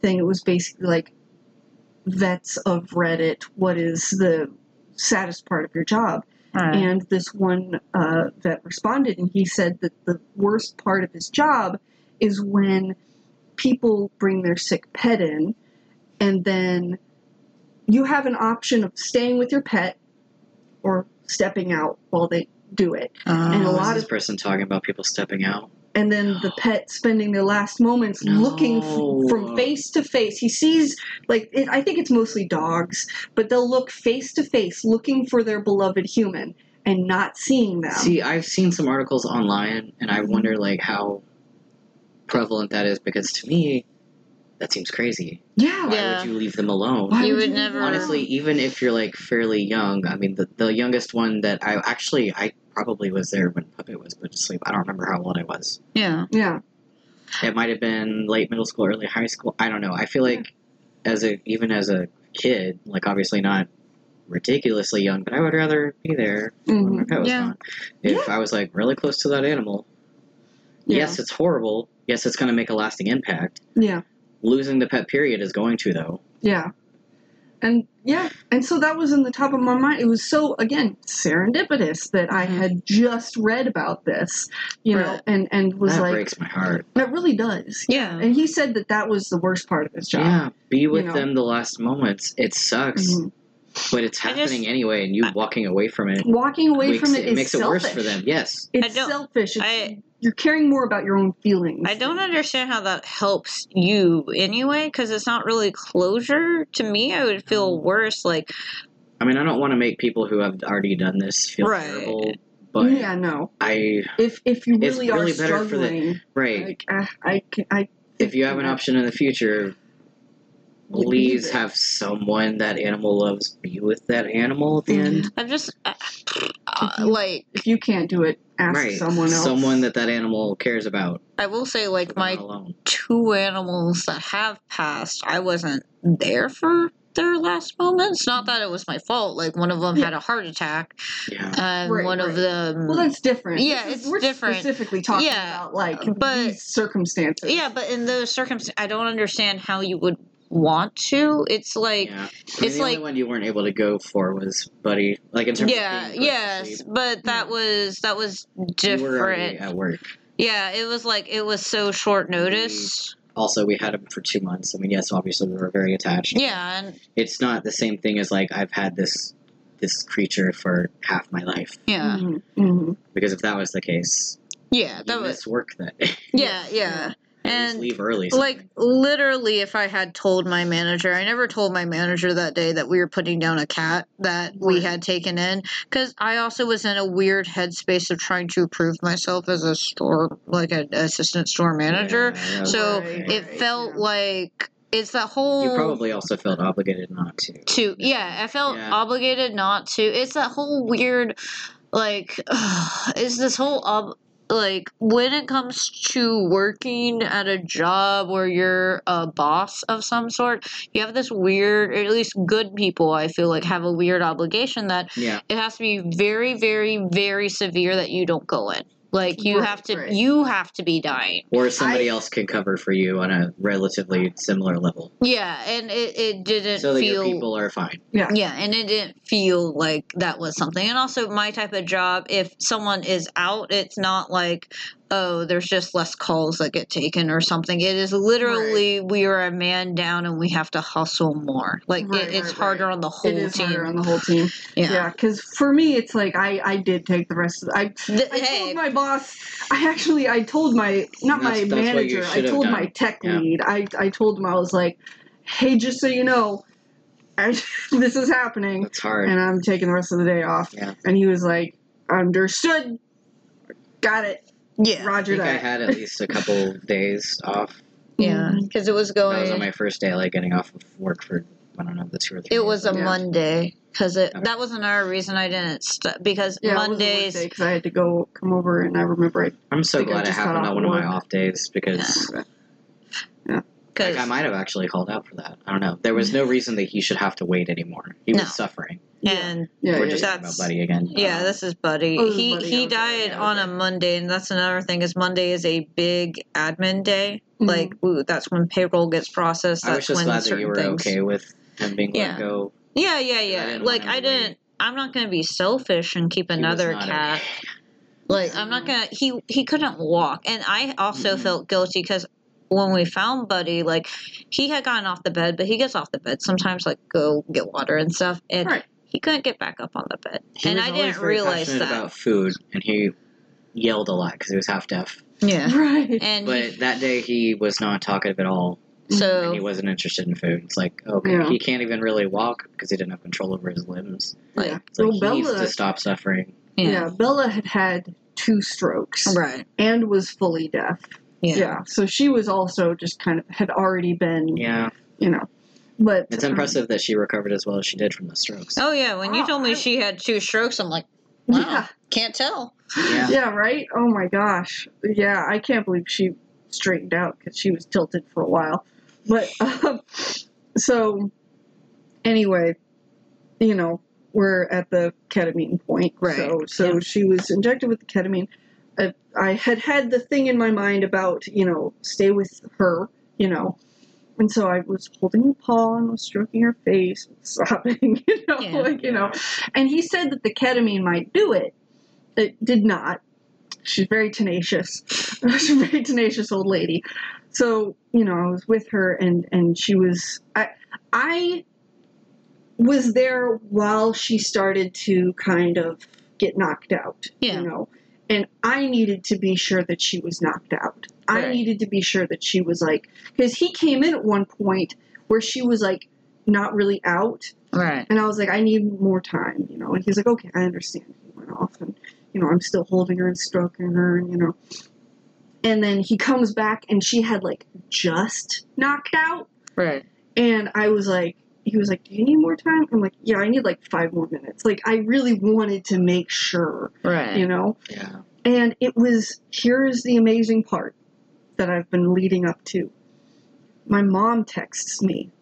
thing. It was basically like, vets of Reddit, what is the saddest part of your job? And this one vet responded, and he said that the worst part of his job is when people bring their sick pet in, and then you have an option of staying with your pet or stepping out while they do it. And a lot of this person talking about people stepping out. And then the pet spending their last moments looking from face to face. He sees, like, I think it's mostly dogs, but they'll look face to face looking for their beloved human and not seeing them. See, I've seen some articles online, and I wonder, like, how prevalent that is, because to me, that seems crazy. Yeah. Why would you leave them alone? You would never. Honestly, even if you're, like, fairly young, I mean, the youngest one that I probably was there when Puppet was put to sleep. I don't remember how old I was. Yeah. Yeah. It might have been late middle school, early high school. I don't know. I feel like even as a kid, like obviously not ridiculously young, but I would rather be there when my pet was gone. If I was like really close to that animal. Yeah. Yes, it's horrible. Yes, it's going to make a lasting impact. Yeah. Losing the pet period is going to, though. Yeah. And so that was in the top of my mind. It was so, again, serendipitous that I had just read about this, you know, and was that like... That breaks my heart. That really does. Yeah. And he said that was the worst part of his job. Yeah, be with them the last moments. It sucks, but it's happening anyway, and you walking away from it. Walking away from it is makes selfish. It worse for them, yes. It's selfish. You're caring more about your own feelings. I don't understand how that helps you anyway, because it's not really closure. To me, I would feel worse. Like, I mean, I don't want to make people who have already done this feel terrible. But yeah, no. If you really are struggling, for the, right? Like, I if you have an option in the future, please have someone that animal loves be with that animal at the end. I'm just like, if you can't do it, ask someone else. Someone that animal cares about. I will say, like, my two animals that have passed, I wasn't there for their last moments. Not that it was my fault. Like, one of them had a heart attack. Yeah. And one of them... Well, that's different. Yeah, we're different. We're specifically talking about, like, these circumstances. Yeah, but in those circumstances, I don't understand how you would want to. It's like it's the like only one you weren't able to go for was Buddy, like in terms of sleep. But that was different. You were already at work. Yeah, it was so short notice. Also, we had him for 2 months. I mean, yes, obviously we were very attached. Yeah, and it's not the same thing as like I've had this creature for half my life. Yeah, mm-hmm. Because if that was the case, that was work that day. Yeah. And leave early. Like, literally, if I had told my manager, I never told my manager that day that we were putting down a cat that we had taken in, because I also was in a weird headspace of trying to prove myself as a store, like an assistant store manager. Yeah, so it felt like it's that whole... You probably also felt obligated not to. I felt obligated not to. It's that whole weird, like, it's this whole... Like, when it comes to working at a job where you're a boss of some sort, you have this weird, or at least good people, I feel like, have a weird obligation that it has to be very, very, very severe that you don't go in. Like, you have to be dying. Or somebody else can cover for you on a relatively similar level. Yeah, and it didn't feel... So that your people are fine. Yeah. Yeah, and it didn't feel like that was something. And also, my type of job, if someone is out, it's not like, oh, there's just less calls that get taken or something. It is literally we are a man down and we have to hustle more. Like it's harder on the whole team. It is harder on the whole team. Yeah, because for me, it's like I did take the rest of the, I told my boss. I told my my manager. I told my tech lead. I told him, I was like, hey, just so you know, this is happening. It's hard, and I'm taking the rest of the day off. Yeah. And he was like, understood. Got it. Yeah, Roger. I think I had at least a couple days off. Yeah, because it was going. That was on my first day, like getting off of work for I don't know the 2 or 3 days. It was a Monday because that was another reason I didn't because Mondays because I had to go come over and I remember it. I'm so glad it happened on one of my off days because like, I might have actually called out for that. I don't know. There was no reason that he should have to wait anymore. He was suffering. And we're just talking about Buddy again. Yeah, this is Buddy. He died on a Monday, and that's another thing is Monday is a big admin day. Mm-hmm. Like, that's when payroll gets processed. That's I was just when glad that you were okay with him being let go. Yeah. I'm not going to be selfish and keep another cat. I'm not going to. He couldn't walk. And I also felt guilty because when we found Buddy, like, he had gotten off the bed, but he gets off the bed sometimes, like, go get water and stuff. And he couldn't get back up on the bed. And I didn't realize that. He was about food, and he yelled a lot because he was half deaf. Yeah. Right. But that day, he was not talkative at all. So. And he wasn't interested in food. It's like, okay, he can't even really walk because he didn't have control over his limbs. He needs to stop suffering. Yeah, Bella had 2 strokes. Right. And was fully deaf. Yeah, so she was also just kind of had already been, but it's impressive that she recovered as well as she did from the strokes. Oh yeah, when you told me she had 2 strokes, I'm like, wow, can't tell. Yeah, right. Oh my gosh, yeah, I can't believe she straightened out because she was tilted for a while. But so anyway, we're at the ketamine point, right? So she was injected with the ketamine. I had the thing in my mind about, stay with her, And so I was holding her paw and was stroking her face and sobbing, And he said that the ketamine might do it. It did not. She's very tenacious. She's a very tenacious old lady. So, I was with her and she was... I was there while she started to kind of get knocked out, And I needed to be sure that she was knocked out. Right. I needed to be sure that she was like... Because he came in at one point where she was like, not really out. Right. And I was like, I need more time, And he's like, okay, I understand. He went off and, I'm still holding her and stroking her and, And then he comes back and she had like just knocked out. Right. And I was like... He was like, do you need more time? I'm like, yeah, I need like 5 more minutes. Like, I really wanted to make sure, Right. Yeah. And it was, here's the amazing part that I've been leading up to. My mom texts me.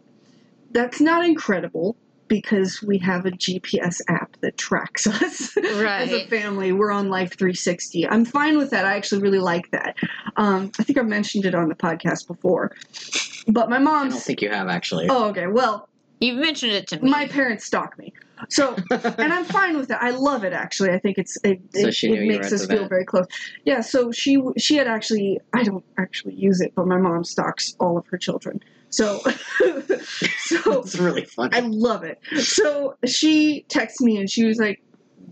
That's not incredible because we have a GPS app that tracks us as a family. We're on Life 360. I'm fine with that. I actually really like that. I think I've mentioned it on the podcast before. But my mom... I don't think you have, actually. Oh, okay. Well... You've mentioned it to me. My parents stalk me. So, and I'm fine with it. I love it, actually. I think it makes us feel very close. Yeah, so she had actually, I don't actually use it, but my mom stalks all of her children. So, it's really funny. I love it. So she texts me and she was like,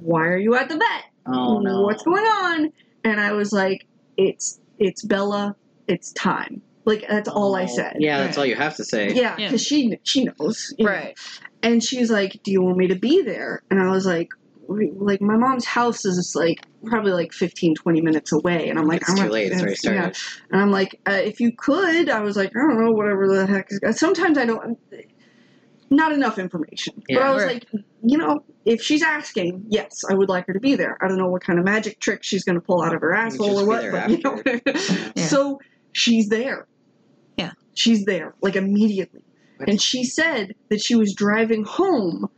why are you at the vet? Oh, no. What's going on? And I was like, it's Bella. It's time. Like, that's all I said. Yeah, that's all you have to say. Yeah, because she knows. Right. And she's like, do you want me to be there? And I was like, my mom's house is, like, probably, like, 15, 20 minutes away. And I'm like, it's too late. It's already started. Yeah. And I'm like, if you could, I was like, I don't know, whatever the heck. Sometimes I don't... Not enough information. Yeah, but I was like, if she's asking, yes, I would like her to be there. I don't know what kind of magic trick she's going to pull out of her asshole or what. But, So she's there. Yeah. She's there, like, immediately. And she said that she was driving home,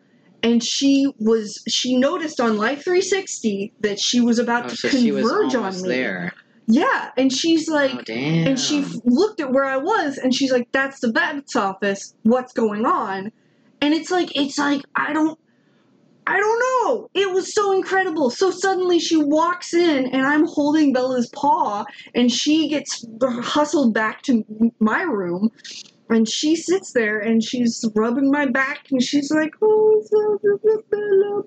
and she noticed on Life 360 that she was about to converge on me. There. Yeah, and she's like, and she looked at where I was, and she's like, that's the vet's office, what's going on? And it's like, I don't, I don't know. It was so incredible. So suddenly she walks in and I'm holding Bella's paw and she gets hustled back to my room. And she sits there, and she's rubbing my back, and she's like, oh, Bela.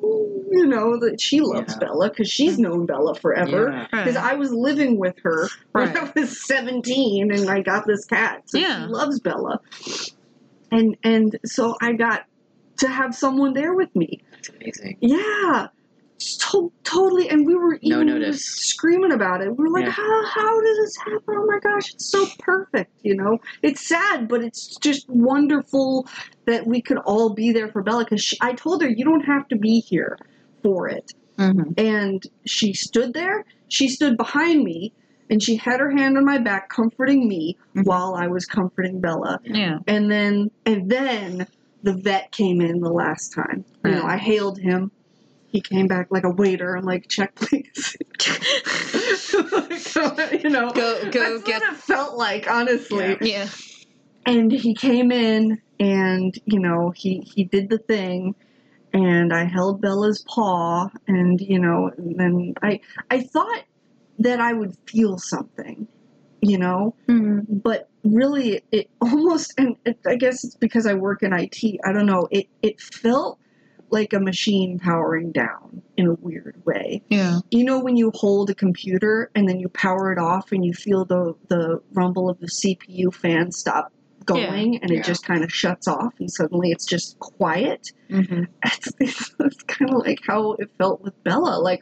You know, that she loves Bela, because she's known Bela forever. Because I was living with her when I was 17, and I got this cat. So she loves Bela. And so I got to have someone there with me. That's amazing. Yeah. Totally, and we were even screaming about it. We were like, how did this happen? Oh my gosh, it's so perfect, you know? It's sad, but it's just wonderful that we could all be there for Bela, because I told her, you don't have to be here for it. Mm-hmm. And she stood there, she stood behind me, and she had her hand on my back comforting me while I was comforting Bela. Yeah. And then the vet came in the last time. You know, I hailed him. He came back like a waiter. I'm like, check, please. You know, go get. That's what it felt like, honestly. Yeah. And he came in, and you know, he did the thing, and I held Bella's paw, and you know, and then I thought that I would feel something, you know, but really, it almost, I guess it's because I work in IT. I don't know. It felt like a machine powering down in a weird way. Yeah. You know when you hold a computer and then you power it off and you feel the rumble of the CPU fan stop going and it just kind of shuts off and suddenly it's just quiet? Mm-hmm. It's kind of like how it felt with Bela. Like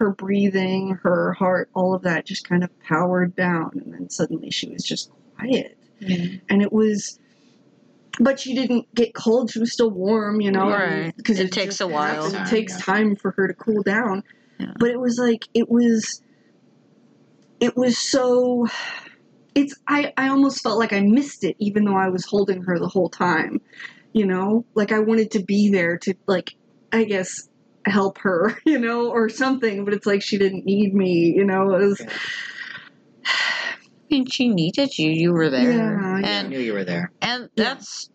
her breathing, her heart, all of that just kind of powered down and then suddenly she was just quiet. Mm-hmm. And it was... But she didn't get cold. She was still warm, you know. Right. Because it takes a while. It takes time for her to cool down. Yeah. But it was like, it was so, I almost felt like I missed it, even though I was holding her the whole time, you know. Like I wanted to be there to, like, I guess, help her, you know, or something. But it's like she didn't need me, you know. It was... And she needed you. You were there. Yeah, I knew you were there. And that's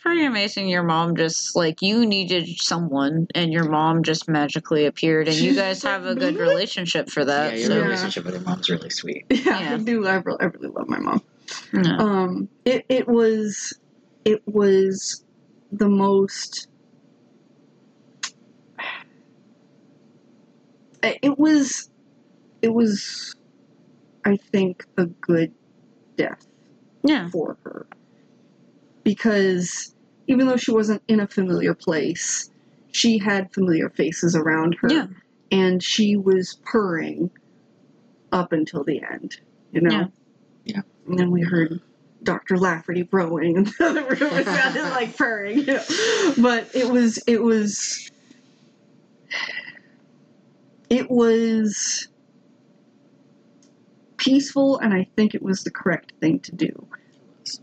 pretty amazing. Your mom just, like, you needed someone, and your mom just magically appeared, and you guys have a good relationship for that. Yeah, your relationship with your mom's really sweet. Yeah. I do. I really love my mom. Yeah. It was the most... It was... I think a good death for her, because even though she wasn't in a familiar place, she had familiar faces around her and she was purring up until the end, you know? Yeah. And then we heard Dr. Lafferty crowing in the other room. It sounded like purring, you know? But it was peaceful, and I think it was the correct thing to do,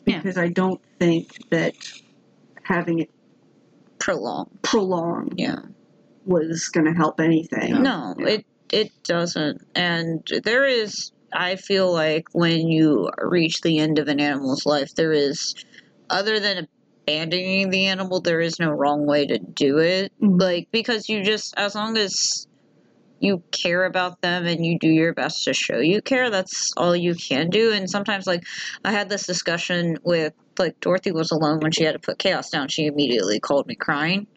because I don't think that having it prolonged was going to help anything. No, yeah. It doesn't. And there is, I feel like when you reach the end of an animal's life, there is, other than abandoning the animal, there is no wrong way to do it. Mm-hmm. Like, because you just, as long as you care about them and you do your best to show you care, that's all you can do. And sometimes, like, I had this discussion with, like, Dorothy was alone when she had to put Chaos down. She immediately called me crying.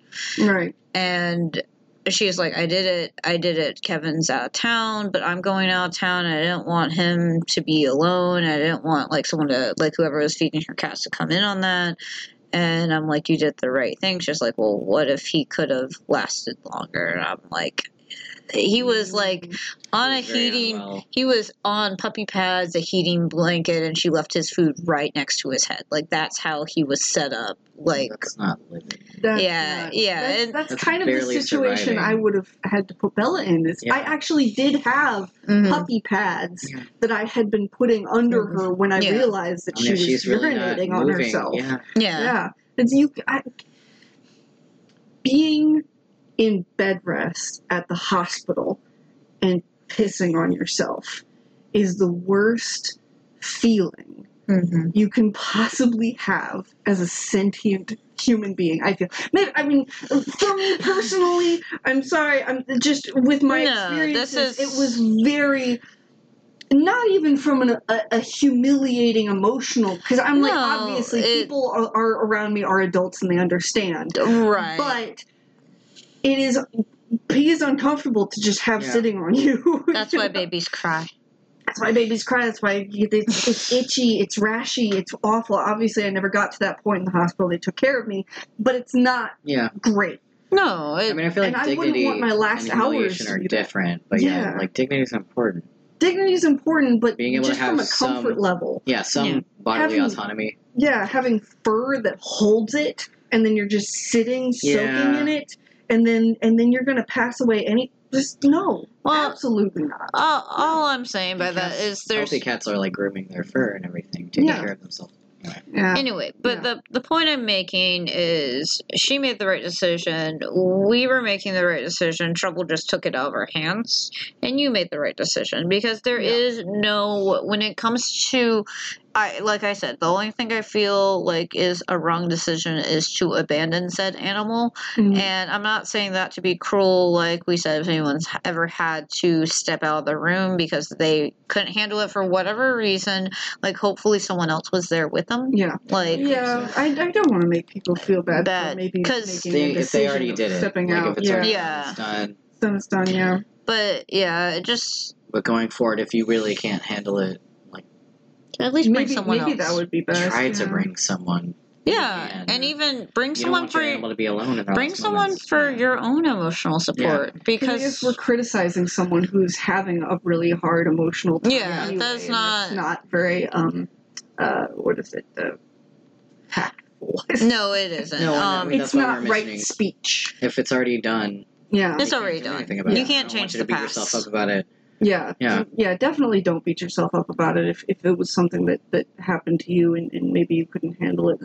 Right. And she was like, I did it. Kevin's out of town, but I'm going out of town. I didn't want him to be alone. I didn't want, like, someone to, like, whoever was feeding her cats to come in on that. And I'm like, you did the right thing. She's like, well, what if he could have lasted longer? And I'm like... He was, like, on a heating... He was on puppy pads, a heating blanket, and she left his food right next to his head. Like, that's how he was set up. Like, that's not living. That's kind of the situation surviving. I would have had to put Bela in. I actually did have puppy pads that I had been putting under her when I realized that she was urinating really on herself. Yeah. It's being... in bed rest at the hospital and pissing on yourself is the worst feeling you can possibly have as a sentient human being, I feel. I mean, for me personally, I'm sorry, I'm just, with my experiences, it was very... Not even from a humiliating emotional, because I'm like, obviously, people are around me are adults and they understand. Right. But it is, he is uncomfortable to just have sitting on you. That's why babies cry. That's why babies cry. That's why it's itchy, it's rashy, it's awful. Obviously, I never got to that point in the hospital. They took care of me, but it's not great. No. I mean, I feel like dignity and humiliation are different, but yeah, like dignity is important. Dignity is important, but being able just to have from a comfort level. Yeah, bodily autonomy. Yeah, having fur that holds it, and then you're just sitting, soaking in it, and then you're going to pass away absolutely not. All I'm saying by that is there's... Healthy cats are, like, grooming their fur and everything, taking care of themselves. Anyway, but the point I'm making is she made the right decision. We were making the right decision. Trouble just took it out of our hands. And you made the right decision. Because there is no... When it comes to... like I said, the only thing I feel like is a wrong decision is to abandon said animal. Mm-hmm. And I'm not saying that to be cruel. Like we said, if anyone's ever had to step out of the room because they couldn't handle it for whatever reason, like hopefully someone else was there with them. Yeah. Like, yeah, I don't want to make people feel bad for maybe making a decision. If they already did it. Stepping like out. If it's it's done. Then it's done, But, it just... But going forward, if you really can't handle it, at least bring someone else. Maybe that would be best. Try to bring someone. Yeah, and even bring someone for able to be alone. Bring someone for your own emotional support because if we're criticizing someone who's having a really hard emotional time. Yeah, anyway, that's not very what is it? Tactful. No, it isn't. No, it's not right speech. If it's already done, it's already done. You can't change the past. Beat yourself up about it. Yeah, definitely don't beat yourself up about it if it was something that happened to you and maybe you couldn't handle it.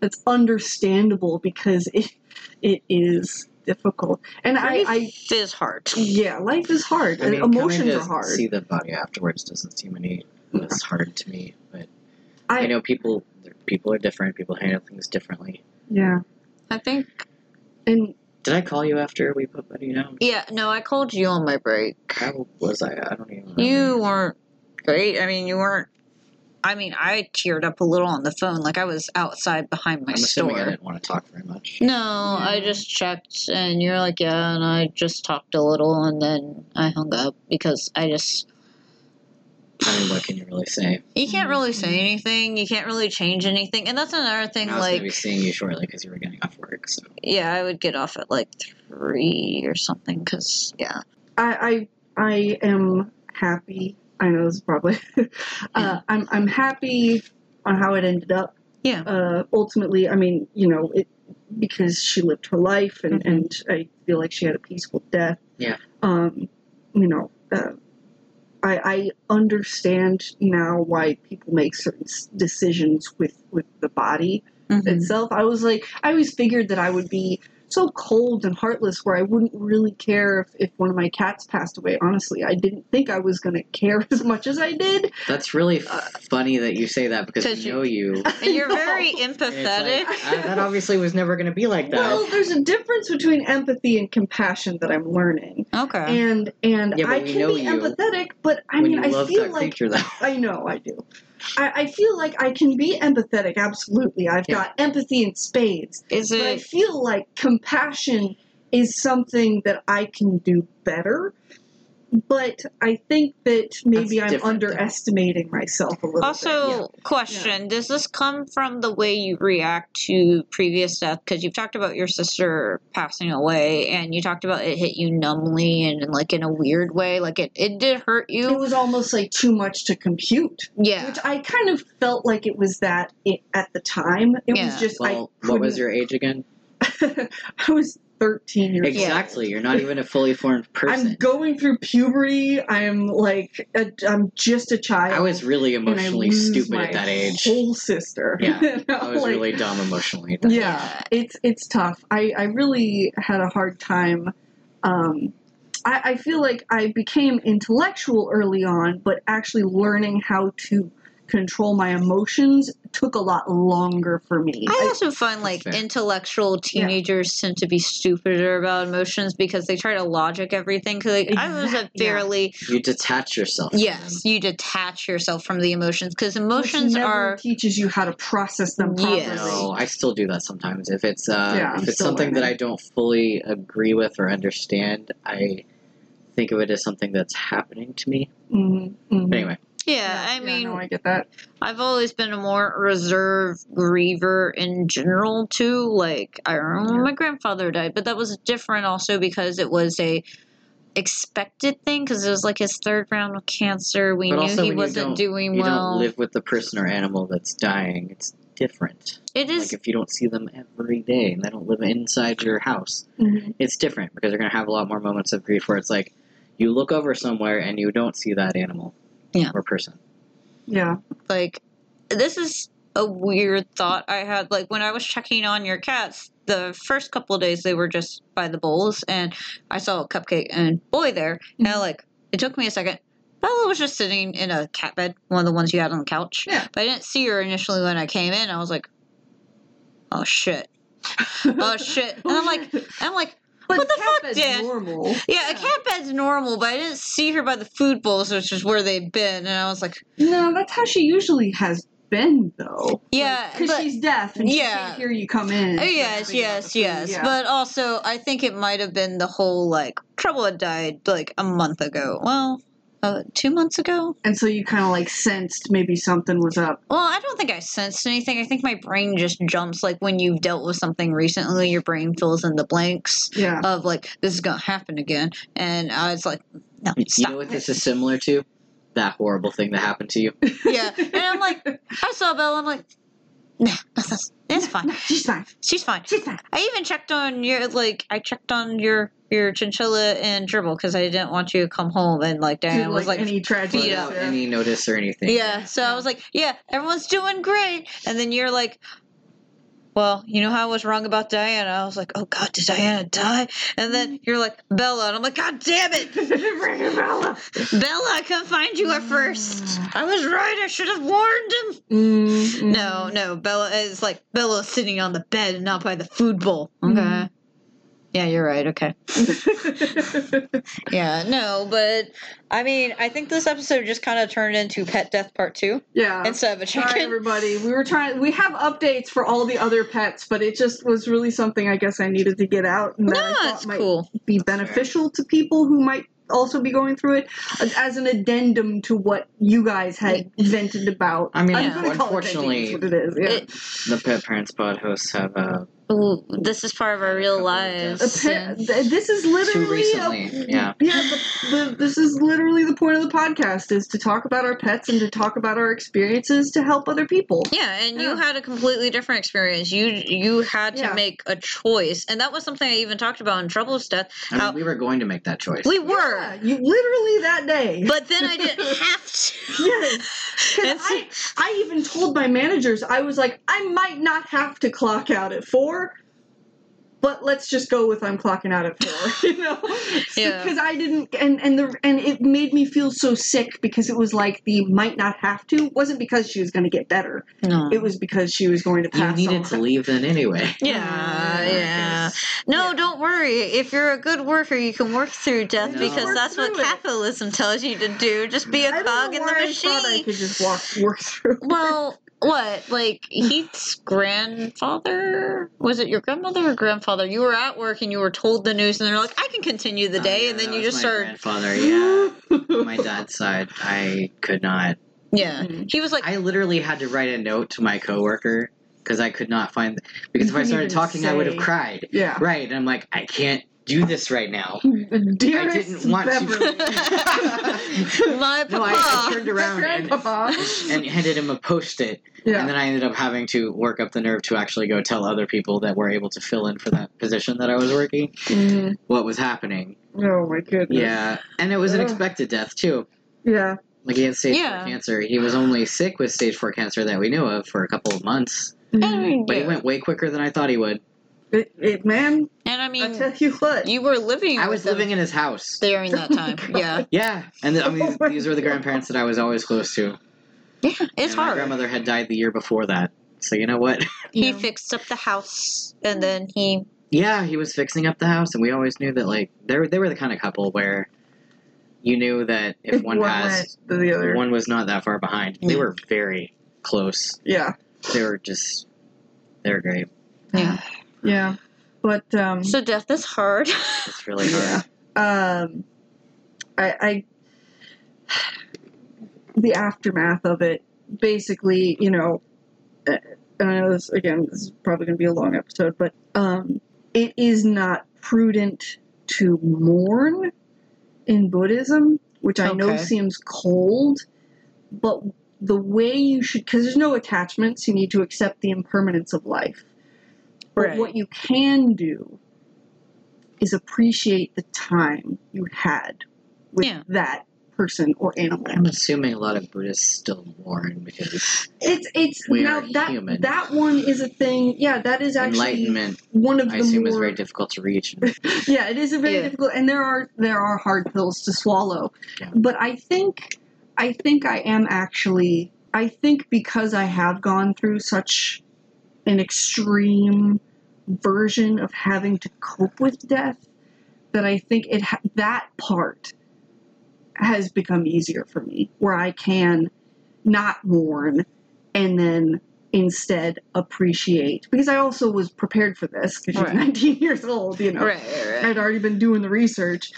That's understandable because it is difficult. And life is hard. Yeah, life is hard. I mean, emotions are hard. See the body afterwards doesn't seem any less hard to me. But I know people are different. People handle things differently. Yeah. I think... And... Did I call you after we put Buddy down? Yeah, no, I called you on my break. How was I? I don't even remember. You weren't great. I mean, I teared up a little on the phone. Like, I was outside behind my store. I didn't want to talk very much. No, I just checked, and you're like, and I just talked a little, and then I hung up because I just... I mean, what can you really say? You can't really say anything. You can't really change anything. And that's another thing, I was going to be seeing you shortly because you were getting off work, so... Yeah, I would get off at, 3 or something because, I am happy. I know this is probably... I'm happy on how it ended up. Yeah. Ultimately, I mean, because she lived her life and I feel like she had a peaceful death. Yeah. I understand now why people make certain decisions with the body itself. I always figured that I would be so cold and heartless where I wouldn't really care if one of my cats passed away. Honestly, I didn't think I was going to care as much as I did. That's really funny that you say that because I know you. And you're very empathetic. That obviously was never going to be like that. Well, there's a difference between empathy and compassion that I'm learning. Okay. And I can be empathetic, but I mean, I feel like... I know, I do. I feel like I can be empathetic, absolutely. I've got empathy in spades. But I feel like compassion is something that I can do better. But I think that maybe I'm underestimating myself a little bit. Also, question, does this come from the way you react to previous death? Because you've talked about your sister passing away, and you talked about it hit you numbly and in a weird way. Like, it did hurt you. It was almost, too much to compute. Yeah. Which I kind of felt like it was that at the time. It was just, what was your age again? I was... 13 years old. Exactly. You're not even a fully formed person. I'm going through puberty. I'm I'm just a child. I was really emotionally stupid at that age. Whole sister. Yeah. I was really dumb emotionally. At that age. It's tough. I really had a hard time. I feel like I became intellectual early on, but actually learning how to control my emotions took a lot longer for me. I also find like intellectual teenagers tend to be stupider about emotions because they try to logic everything. Because like, I was a fairly you detach yourself. Yes, you detach yourself from the emotions because emotions teaches you how to process them properly. Yes. No, I still do that sometimes. If it's if it's something that I don't fully agree with or understand, I think of it as something that's happening to me. Mm-hmm. Mm-hmm. But anyway. Yeah, I mean, I get that. I've always been a more reserved griever in general, too. Like, I remember my grandfather died, but that was different also because it was a expected thing because it was like his third round of cancer. We knew he wasn't doing well. You don't live with the person or animal that's dying. It's different. It is. Like, if you don't see them every day and they don't live inside your house, mm-hmm. it's different because you're going to have a lot more moments of grief where it's like you look over somewhere and you don't see that animal. Yeah. Or person. Yeah. Like, this is a weird thought I had. Like, when I was checking on your cats, the first couple of days they were just by the bowls, and I saw a cupcake and boy there. Mm-hmm. And I, like, it took me a second. Bella was just sitting in a cat bed, one of the ones you had on the couch. Yeah. But I didn't see her initially when I came in. I was like, oh, shit. Oh, shit. And I'm like, but what the cat fuck, Dad? Normal. Yeah, a cat bed's normal, but I didn't see her by the food bowls, which is where they've been, and I was like... No, that's how she usually has been, though. Yeah. Because she's deaf, and she can't hear you come in. Yes. Yeah. But also, I think it might have been the whole, like, Trouble had died, like, a month ago. Well... 2 months ago. And so you kind of like sensed maybe something was up. Well, I don't think I sensed anything. I think my brain just jumps. Like when you've dealt with something recently, your brain fills in the blanks of like, this is going to happen again. And I was like, no, stop. You know what this is similar to? That horrible thing that happened to you. Yeah. And I'm like, I saw Bella. I'm like, nah, it's fine. No, she's fine. I even checked on your, like, your chinchilla and gerbil because I didn't want you to come home and like Diane was like any tragedy without any notice or anything. Yeah, so I was like, yeah, everyone's doing great, and then you're like, well, you know how I was wrong about Diana? I was like, oh God, did Diana die? And then you're like, Bella, and I'm like, God damn it, Bella, I couldn't find you at first. I was right. I should have warned him. Mm-hmm. No, Bella is like Bella sitting on the bed and not by the food bowl. Okay. Mm-hmm. Yeah, you're right. Okay. Yeah, no, but I mean, I think this episode just kind of turned into Pet Death Part 2. Yeah. Instead of a check-in. Sorry, everybody. We have updates for all the other pets, but it just was really something I guess I needed to get out and that might be beneficial to people who might also be going through it as an addendum to what you guys had vented about. I mean, unfortunately, what it is. Yeah. The Pet Parents Pod hosts have Ooh, this is part of our real lives. This is literally too recently. This is literally the point of the podcast is to talk about our pets and to talk about our experiences to help other people. Yeah, and you had a completely different experience. You had to make a choice, and that was something I even talked about in Trouble's death. I mean, we were going to make that choice. We were you literally that day. But then I didn't have to. Yes, because I even told my managers I was like, I might not have to clock out at 4. But let's just go with I'm clocking out at 4, you know? Because I didn't, and it made me feel so sick because it was like the might not have to wasn't because she was going to get better. No. It was because she was going to pass on. You needed to leave then anyway. Yeah. No, don't worry. If you're a good worker, you can work through death because that's what capitalism tells you to do. Just be a cog in the machine. I thought I could just work through. Well. What? Like, Heath's grandfather? Was it your grandmother or grandfather? You were at work and you were told the news and they're like, I can continue the day. And then you just started. Grandfather, my dad's side, I could not. Yeah. He was like. I literally had to write a note to my coworker because I could not find. Because if I started talking, I would have cried. Yeah. Right. And I'm like, I can't do this right now. Dearest I didn't want Beverly. To. My papa. No, I turned around and handed him a Post-it. Yeah. And then I ended up having to work up the nerve to actually go tell other people that were able to fill in for that position that I was working what was happening. Oh, my goodness. Yeah. And it was an expected death, too. Yeah. Like, he had stage 4 cancer. He was only sick with stage 4 cancer that we knew of for a couple of months. Mm-hmm. But he went way quicker than I thought he would. Man, and I mean, I tell you what, you were living. I was living in his house during that time. Yeah, and I mean, these were the grandparents that I was always close to. Yeah, it's hard. My grandmother had died the year before that. So you know what? He fixed up the house, and then he... Yeah, he was fixing up the house, and we always knew that, like, they were the kind of couple where you knew that if one passed, the other one was not that far behind. Yeah. They were very close. Yeah. They were just... They were great. Yeah. Yeah. But, so death is hard. It's really hard. Yeah. The aftermath of it, basically, you know... And I know this, again, this is probably going to be a long episode, but it is not prudent to mourn in Buddhism, which I know seems cold, but the way you should, because there's no attachments, you need to accept the impermanence of life. But what you can do is appreciate the time you had with that person or animal. I'm assuming a lot of Buddhists still mourn because it's we now are that human. That one is a thing. Yeah, that is actually enlightenment. One of I assume is very difficult to reach. Yeah, it is a very difficult, and there are hard pills to swallow. Yeah. But I think I am actually. I think because I have gone through such an extreme version of having to cope with death, that I think that part has become easier for me, where I can not mourn and then instead appreciate. Because I also was prepared for this, because you're 19 years old, you know. Right. I'd already been doing the research.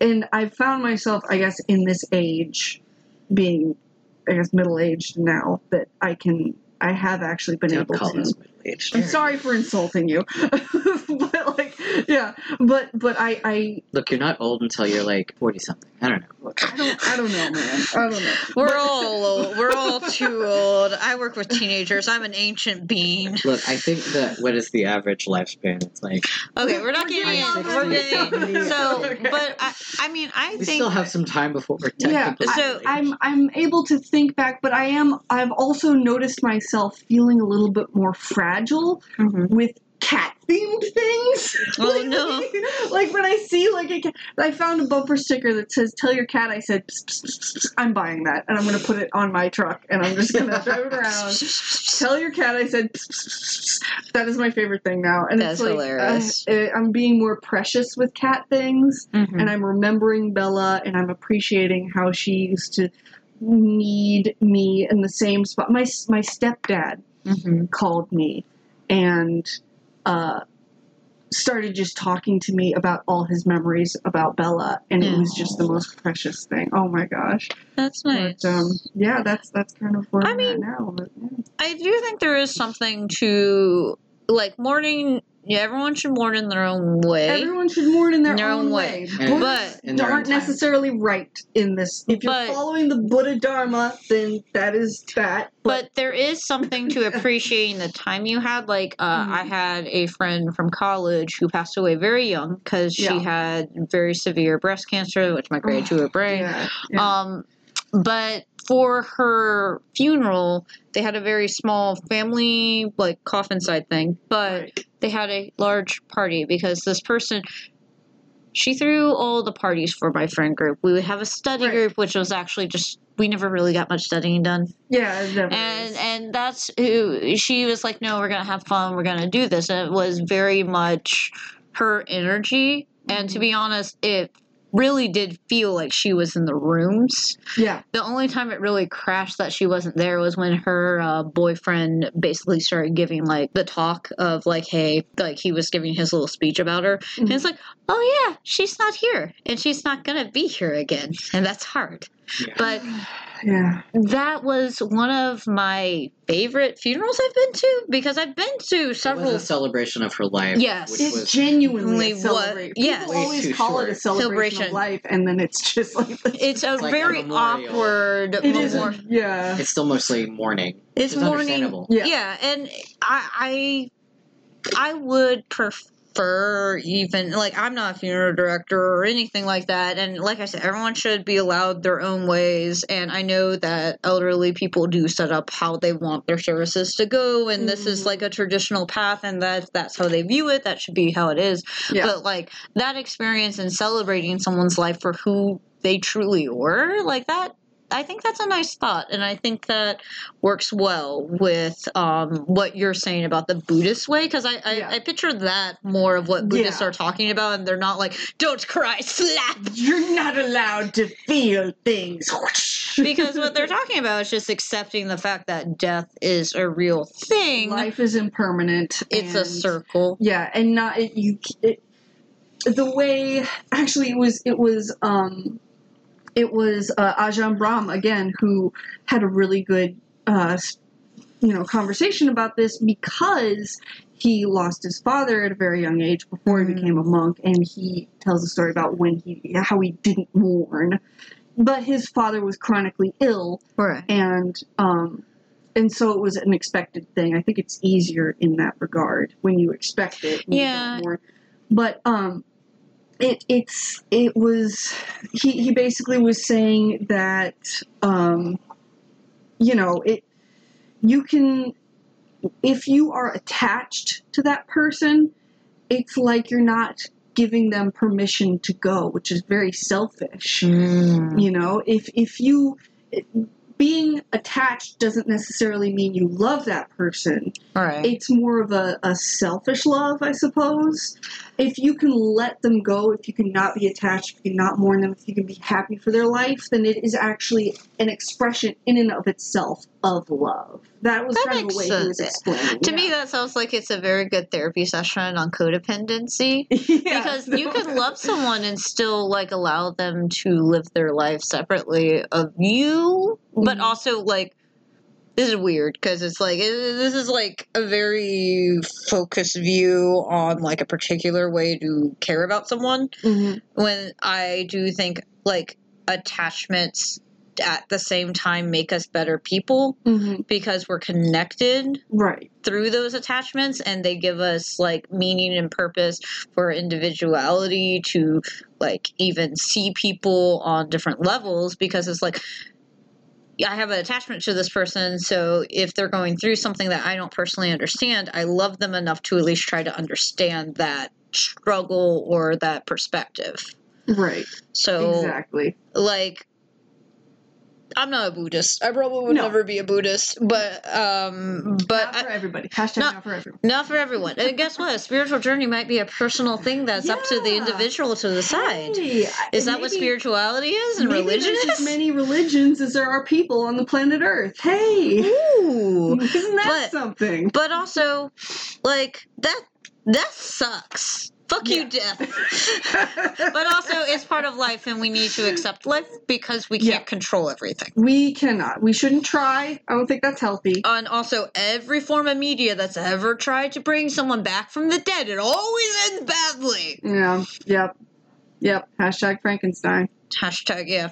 And I found myself, I guess, in this age, being, I guess, middle-aged now, that I have actually been able to. I'm sorry for insulting you. But, like, yeah. But I... Look, you're not old until you're, like, 40-something. I don't know. I don't know, man. I don't know. We're all too old. I work with teenagers. I'm an ancient being. Look, I think that what is the average lifespan? It's like... Okay, we're not getting... We're getting... So, but, I mean, I think... We still have some time before we're technically... Yeah, so I'm able to think back, but I've also noticed myself feeling a little bit more fragile with cat-themed things. Oh, like, no. Like, when I see, like, a cat... I found a bumper sticker that says, "Tell your cat," I said, "Psst, psst, psst, psst." I'm buying that, and I'm going to put it on my truck, and I'm just going to drive it around. "Tell your cat," I said, "Psst, psst, psst, psst." That is my favorite thing now. And that's, it's like, hilarious. I'm being more precious with cat things, and I'm remembering Bella, and I'm appreciating how she used to need me in the same spot. My stepdad called me and... started just talking to me about all his memories about Bella, and it was just the most precious thing. Oh my gosh, that's nice. But, yeah, that's kind of where I mean at now. But, yeah. I do think there is something to, like, mourning. Yeah, everyone should mourn in their own way. Everyone should mourn in their own way. But they aren't necessarily right in this. If you're following the Buddha Dharma, then that is that. But there is something to appreciating the time you had. Like, I had a friend from college who passed away very young because she had very severe breast cancer, which migrated to her brain. Yeah, yeah. But for her funeral, they had a very small family, like, coffin-side thing. But they had a large party because this person... She threw all the parties for my friend group. We would have a study group, which was actually just... We never really got much studying done. Yeah, definitely. And that's who... She was like, "No, we're going to have fun. We're going to do this." And it was very much her energy. And to be honest, it... really did feel like she was in the rooms. Yeah. The only time it really crashed that she wasn't there was when her boyfriend basically started giving, like, the talk of, like, hey, like, he was giving his little speech about her. Mm-hmm. And it's like, oh, yeah, she's not here. And she's not going to be here again. And that's hard. Yeah. But that was one of my favorite funerals I've been to, because I've been to several. It was a celebration of her life. Yes. Which it genuinely was. People always call it a celebration of life, and then it's just like this. It's a very awkward memorial. Yeah. It's still mostly mourning. It's mourning. Yeah. And I would prefer, even, like, I'm not a funeral director or anything like that, and like I said, everyone should be allowed their own ways, and I know that elderly people do set up how they want their services to go, and this is, like, a traditional path, and that's how they view it. That should be how it is. Yeah. But, like, that experience and celebrating someone's life for who they truly were, like, that I think that's a nice thought, and I think that works well with what you're saying about the Buddhist way, because I picture that more of what Buddhists are talking about, and they're not like, don't cry, slap! You're not allowed to feel things. Because what they're talking about is just accepting the fact that death is a real thing. Life is impermanent. It's a circle. Yeah, and not... It was Ajahn Brahm, again, who had a really good, conversation about this, because he lost his father at a very young age before he became a monk, and he tells a story about how he didn't mourn, but his father was chronically ill, right. And so it was an expected thing. I think it's easier in that regard when you expect it. You don't mourn. But he basically was saying that if you are attached to that person, it's like you're not giving them permission to go, which is very selfish. Mm. Being attached doesn't necessarily mean you love that person. All right. It's more of a selfish love, I suppose. If you can let them go, if you can not be attached, if you can not mourn them, if you can be happy for their life, then it is actually an expression in and of itself of love. That was kind of the way he was explaining. To me, that sounds like it's a very good therapy session on codependency. Because you could love someone and still allow them to live their life separately of you. But also, this is weird, because it's this is a very focused view on a particular way to care about someone. Mm-hmm. When I do think attachments at the same time make us better people, mm-hmm. because we're connected right through those attachments, and they give us meaning and purpose for individuality to even see people on different levels, because it's I have an attachment to this person, so if they're going through something that I don't personally understand, I love them enough to at least try to understand that struggle or that perspective. Right. So, exactly. I'm not a Buddhist. I probably would never be a Buddhist, but not for everybody. Not for everyone. Not for everyone. And guess what? A spiritual journey might be a personal thing that's up to the individual to decide. Hey, is that what spirituality is and religion is? As many religions as there are people on the planet Earth. Hey, isn't that something? But also, that sucks. Fuck you, death. But also, it's part of life, and we need to accept life, because we can't control everything. We cannot. We shouldn't try. I don't think that's healthy. And also, every form of media that's ever tried to bring someone back from the dead, it always ends badly. Yeah. Yep. Yep. Hashtag Frankenstein. Hashtag, yeah.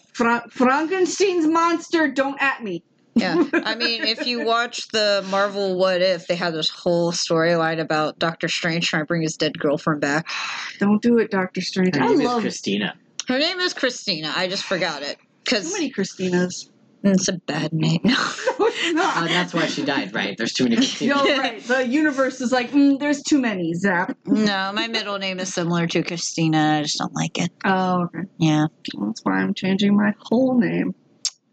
Frankenstein's monster, don't at me. Yeah, I mean, if you watch the Marvel What If, they have this whole storyline about Doctor Strange trying to bring his dead girlfriend back. Don't do it, Doctor Strange. Her name is Christina. Her name is Christina. I just forgot it. Too many Christinas. It's a bad name. No, it's not. That's why she died, right? There's too many Christinas. No, right. The universe is there's too many, Zap. No, my middle name is similar to Christina. I just don't like it. Oh, okay. Yeah. That's why I'm changing my whole name.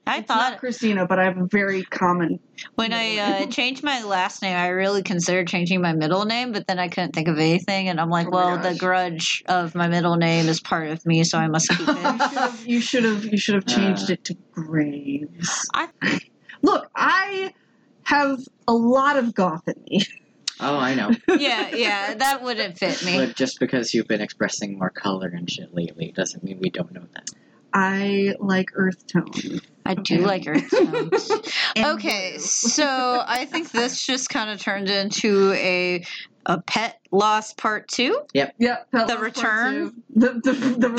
It's not Christina, but I have a very common. When I changed my last name, I really considered changing my middle name, but then I couldn't think of anything, and I'm the grudge of my middle name is part of me, so I must keep it. You should have changed it to Graves. Look, I have a lot of goth in me. Oh, I know. Yeah, that wouldn't fit me. But just because you've been expressing more color and shit lately doesn't mean we don't know that. I like earth tone. I do like earth tones. Okay, so I think this just kind of turned into a pet loss part 2. Yep. The return. The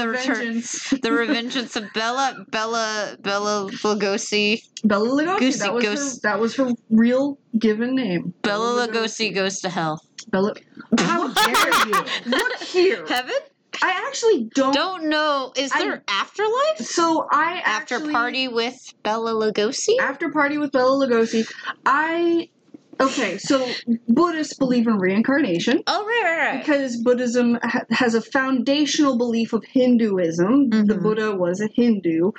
return. The revengeance of Bela Lugosi. Bela Lugosi. That was her real given name. Bela Lugosi goes to hell. Bella. How dare you? Look here. Heaven? I actually don't know. Is there an afterlife? So I actually... After party with Bela Lugosi? I Okay, so Buddhists believe in reincarnation. Oh, right. Because Buddhism has a foundational belief of Hinduism. Mm-hmm. The Buddha was a Hindu,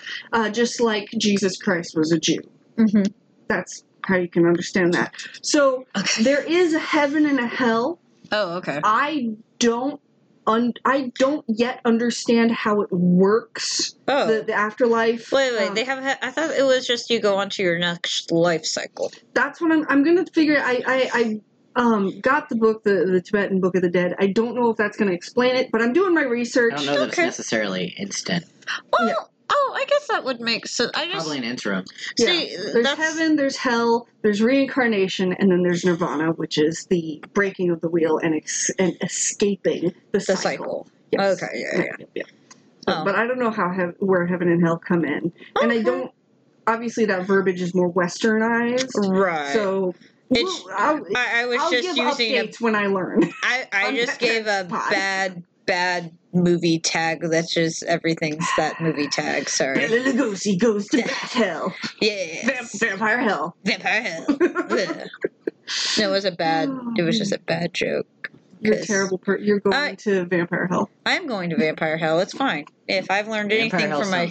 just like Jesus Christ was a Jew. Mm-hmm. That's how you can understand that. So there is a heaven and a hell. Oh, okay. I don't yet understand how it works. Oh. The afterlife. Wait. They have. I thought it was just you go on to your next life cycle. That's what I'm going to figure. I got the book, the Tibetan Book of the Dead. I don't know if that's going to explain it, but I'm doing my research. I don't know that it's necessarily instant. Well, yeah. Oh, I guess that would make sense. Probably an interim. Yeah. See, there's heaven, there's hell, there's reincarnation, and then there's nirvana, which is the breaking of the wheel and escaping the cycle. Yes. Okay, yeah. So, but I don't know where heaven and hell come in. Okay. And I don't... Obviously, that verbiage is more westernized. Right. So... I'll give updates when I learn. I just gave a bad movie tag. That's just everything's that movie tag. Sorry. Bela Lugosi goes to bat hell. Yes. Vampire hell. Vampire hell. No, it was just a bad joke. You're terrible. You're going to vampire hell. I'm going to vampire hell. It's fine. If I've learned anything from my...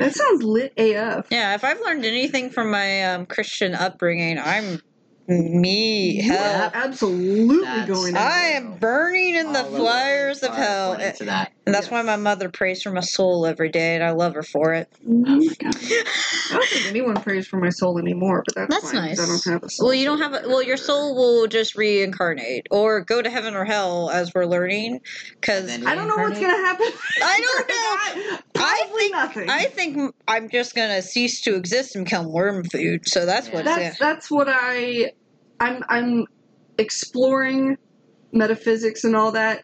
That sounds lit AF. Yeah, if I've learned anything from my Christian upbringing, hell. Absolutely going to I am burning in the fires of hell. And that's why my mother prays for my soul every day, and I love her for it. Oh my God. I don't think anyone prays for my soul anymore, but that's fine, nice. I don't have a soul. Well, you don't have your soul will just reincarnate or go to heaven or hell, as we're learning. Because I don't know what's going to happen. I don't know. Probably nothing. I think I'm just going to cease to exist and become worm food. So that's what I'm exploring metaphysics and all that.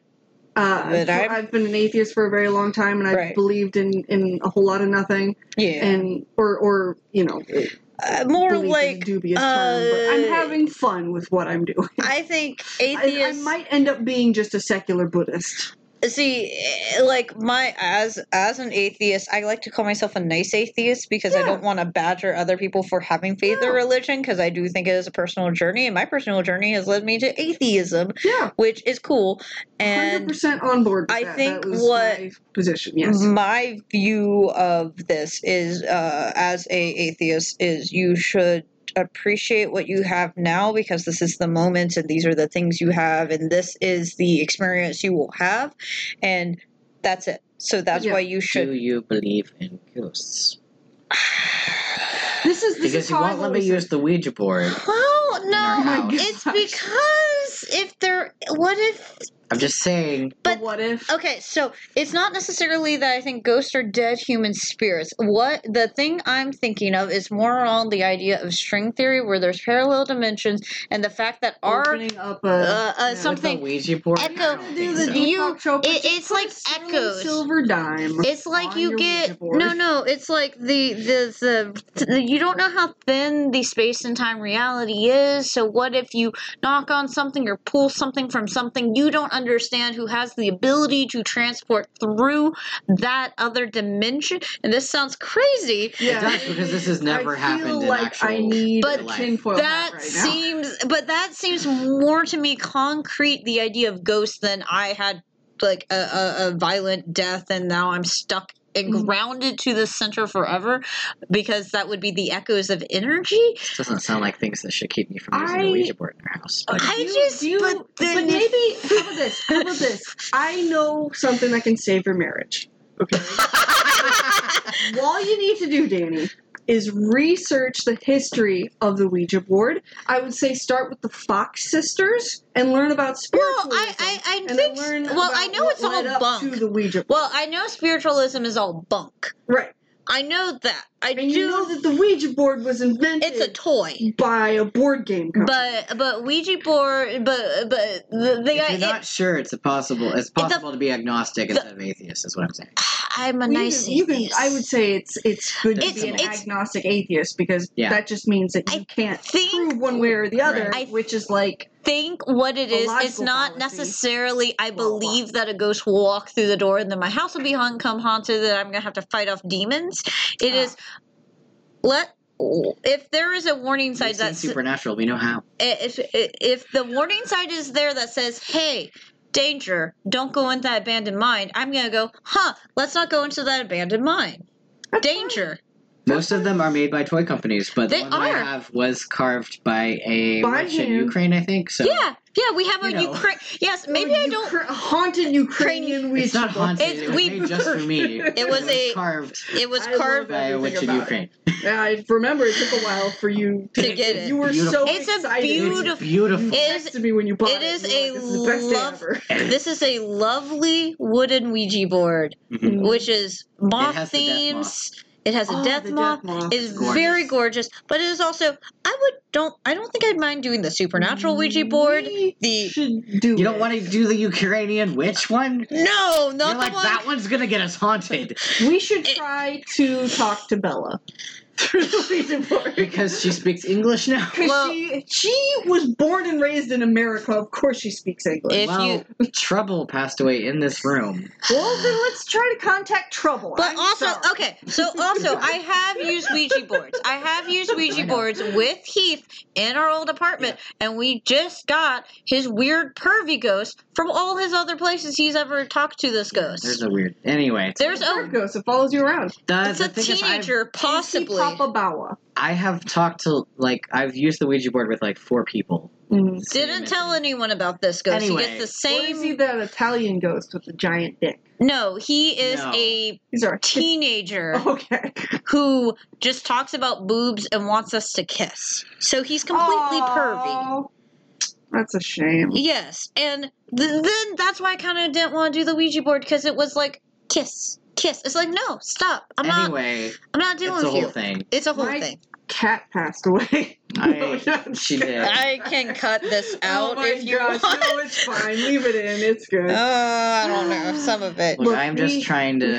I've been an atheist for a very long time, and I've believed in a whole lot of nothing. Yeah, more like dubious term. But I'm having fun with what I'm doing. I think atheists. I might end up being just a secular Buddhist. See, like as an atheist, I like to call myself a nice atheist because I don't want to badger other people for having faith in religion because I do think it is a personal journey, and my personal journey has led me to atheism, which is cool. And 100% on board with that. Think that was my position, yes. My view of this is, as a atheist, is you should appreciate what you have now because this is the moment and these are the things you have and this is the experience you will have and that's it. So that's why you should... Do you believe in ghosts? Because you won't let me use the Ouija board. Oh, no. It's because if there... What if... I'm just saying. But what if? Okay, so it's not necessarily that I think ghosts are dead human spirits. The thing I'm thinking of is more on the idea of string theory, where there's parallel dimensions, and the fact that opening up something Ouija board. Echo. It's like echoes. Silver dime. It's like you get no. It's like the you don't know how thin the space and time reality is. So what if you knock on something or pull something from something you don't understand, who has the ability to transport through that other dimension? And this sounds crazy. Yeah, it does, because this has never happened in actual life. I need tinfoil hat right now. But that seems more to me concrete, the idea of ghosts, than I had like a violent death and now I'm stuck and grounded to the center forever, because that would be the echoes of energy. This doesn't sound like things that should keep me from using a Ouija board in our house. How about this? I know something that can save your marriage. Okay. All you need to do, Danny, is research the history of the Ouija board. I would say start with the Fox sisters and learn about spiritualism. I know spiritualism is all bunk. Right. I know that. You know that the Ouija board was invented. It's a toy by a board game company. But Ouija board, but the guy. You're not sure it's possible. It's possible to be agnostic instead of atheist. Is what I'm saying. I'm a nice atheist. I would say it's good to be an agnostic atheist because that just means that you can't prove one way or the other, which is like. Think what it is. It's not necessarily I believe that a ghost will walk through the door and then my house will become haunted, that I'm going to have to fight off demons. It is let if there is a warning sign that's supernatural, we know how. If the warning sign is there that says, hey, danger, don't go into that abandoned mine, I'm going to go, let's not go into that abandoned mine. Danger. Most of them are made by toy companies, but the one that I have was carved by a Russian Ukraine, I think. So yeah, we have a Ukraine. Yes, maybe I don't haunted Ukrainian. It's not haunted. It was made just for me. It was carved. It was carved by a witch in Ukraine. Yeah, I remember it took a while for you to get it. You were so excited. It's beautiful. It to me when you bought it. This is a lovely wooden Ouija board, which is moth themes. It has a death moth. It's very gorgeous, but it is also. I don't think I'd mind doing the supernatural Ouija board. You don't want to do the Ukrainian witch one? No, not the one. That one's gonna get us haunted. We should try to talk to Bela. Because she speaks English now. Well, she was born and raised in America. Of course she speaks English. Trouble passed away in this room. Well, then let's try to contact Trouble. But I have used Ouija boards. I have used Ouija boards with Heath in our old apartment, and we just got his weird pervy ghost from all his other places he's ever talked to this ghost. There's a weird... Anyway. There's a weird ghost that follows you around. It's a teenager, possibly. I have talked to, I've used the Ouija board with, 4 people. Mm-hmm. Didn't tell anyone about this ghost. Anyway, he gets the same... Or is he that Italian ghost with the giant dick? No, he is a teenager who just talks about boobs and wants us to kiss. So he's completely pervy. That's a shame. Yes, and then that's why I kind of didn't want to do the Ouija board, because it was kiss. It's no, stop. I'm not dealing with you. It's a whole thing. Cat passed away. She did. I can cut this out if you want. No, it's fine. Leave it in. It's good. I don't know. Some of it. Look, I'm just trying to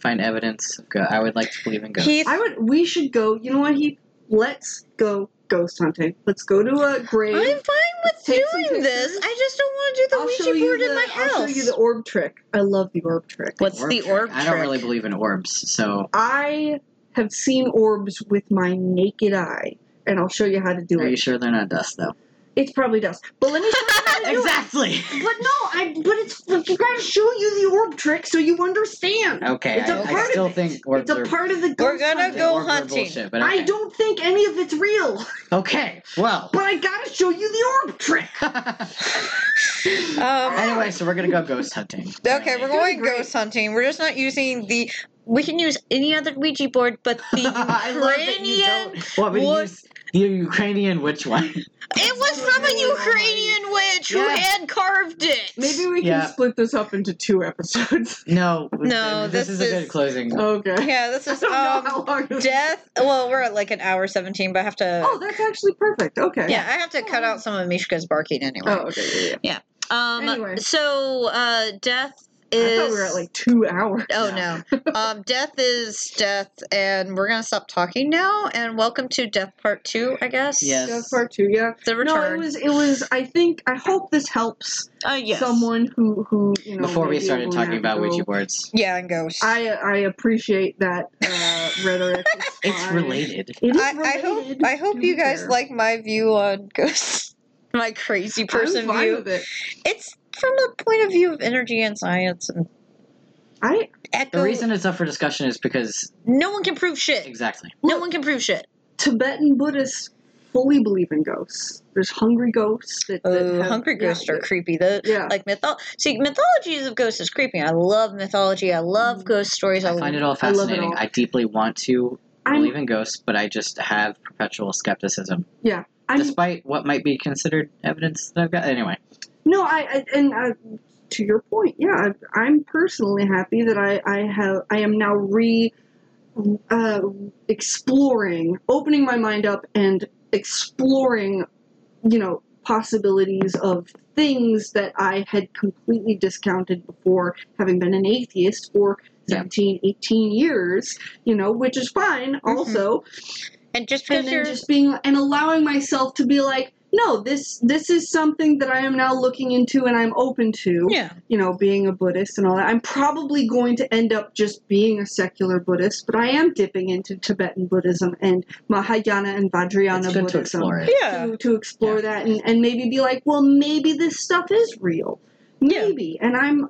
find evidence. I would like to believe in ghosts. We should go. You know what, Heath? Let's go ghost hunting. Let's go to a grave. I'm fine with doing this. I just don't want to do the Ouija board in my house. I'll show you the orb trick. I love the orb trick. What's the orb trick? I don't really believe in orbs, so... I have seen orbs with my naked eye, and I'll show you how to do it. Are you sure they're not dust, though? It's probably dust. But let me show you how to do it. But you gotta show you the orb trick so you understand. Okay, I still think orbs are... It's a part of the ghost. We're gonna go hunting. Bullshit, but I don't think any of it's real. Okay, well... But I gotta show you the orb trick. Anyway, so we're gonna go ghost hunting. Okay, we're going ghost hunting. We're just not using the... We can use any other Ouija board, but the Ukrainian... The Ukrainian witch one. It was from a Ukrainian witch who hand carved it. Maybe we can split this up into 2 episodes. No, this is a good closing. Okay. Yeah, this is death. Well, we're at an hour 17, but I have to... Oh, that's actually perfect. Okay. Yeah, I have to cut out some of Mishka's barking anyway. Oh, okay. Yeah. Anyway. So, death... I thought we were at 2 hours. Oh, no. Death is death, and we're going to stop talking now, and welcome to Death Part 2, I guess. Yes. Death Part 2, yeah. The return. No, it was, I hope this helps someone who before we started talking about Ouija boards. Yeah, and ghosts. I appreciate that rhetoric. It's related. It is related. I hope you guys like my view on ghosts. My crazy person view. I'm fine with it. It's from the point of view of energy and science, and the reason it's up for discussion is because no one can prove shit. Exactly. No one can prove shit. Tibetan Buddhists fully believe in ghosts. There's hungry ghosts. Hungry ghosts are creepy. Mythologies of ghosts is creepy. I love mythology. I love ghost stories. I find it all fascinating. I deeply want to believe in ghosts, but I just have perpetual skepticism. Yeah. Despite what might be considered evidence that I've got. Anyway. No, I to your point, I'm personally happy that I am now opening my mind up and exploring, possibilities of things that I had completely discounted before, having been an atheist for 17, 18 years, which is fine also. And just because you're just being, and allowing myself to be no, this is something that I am now looking into and I'm open to. Yeah. You know, being a Buddhist and all that. I'm probably going to end up just being a secular Buddhist, but I am dipping into Tibetan Buddhism and Mahayana and Vajrayana Buddhism to explore, it. Yeah. To explore yeah. that and maybe be like, well, maybe this stuff is real. Maybe. Yeah. And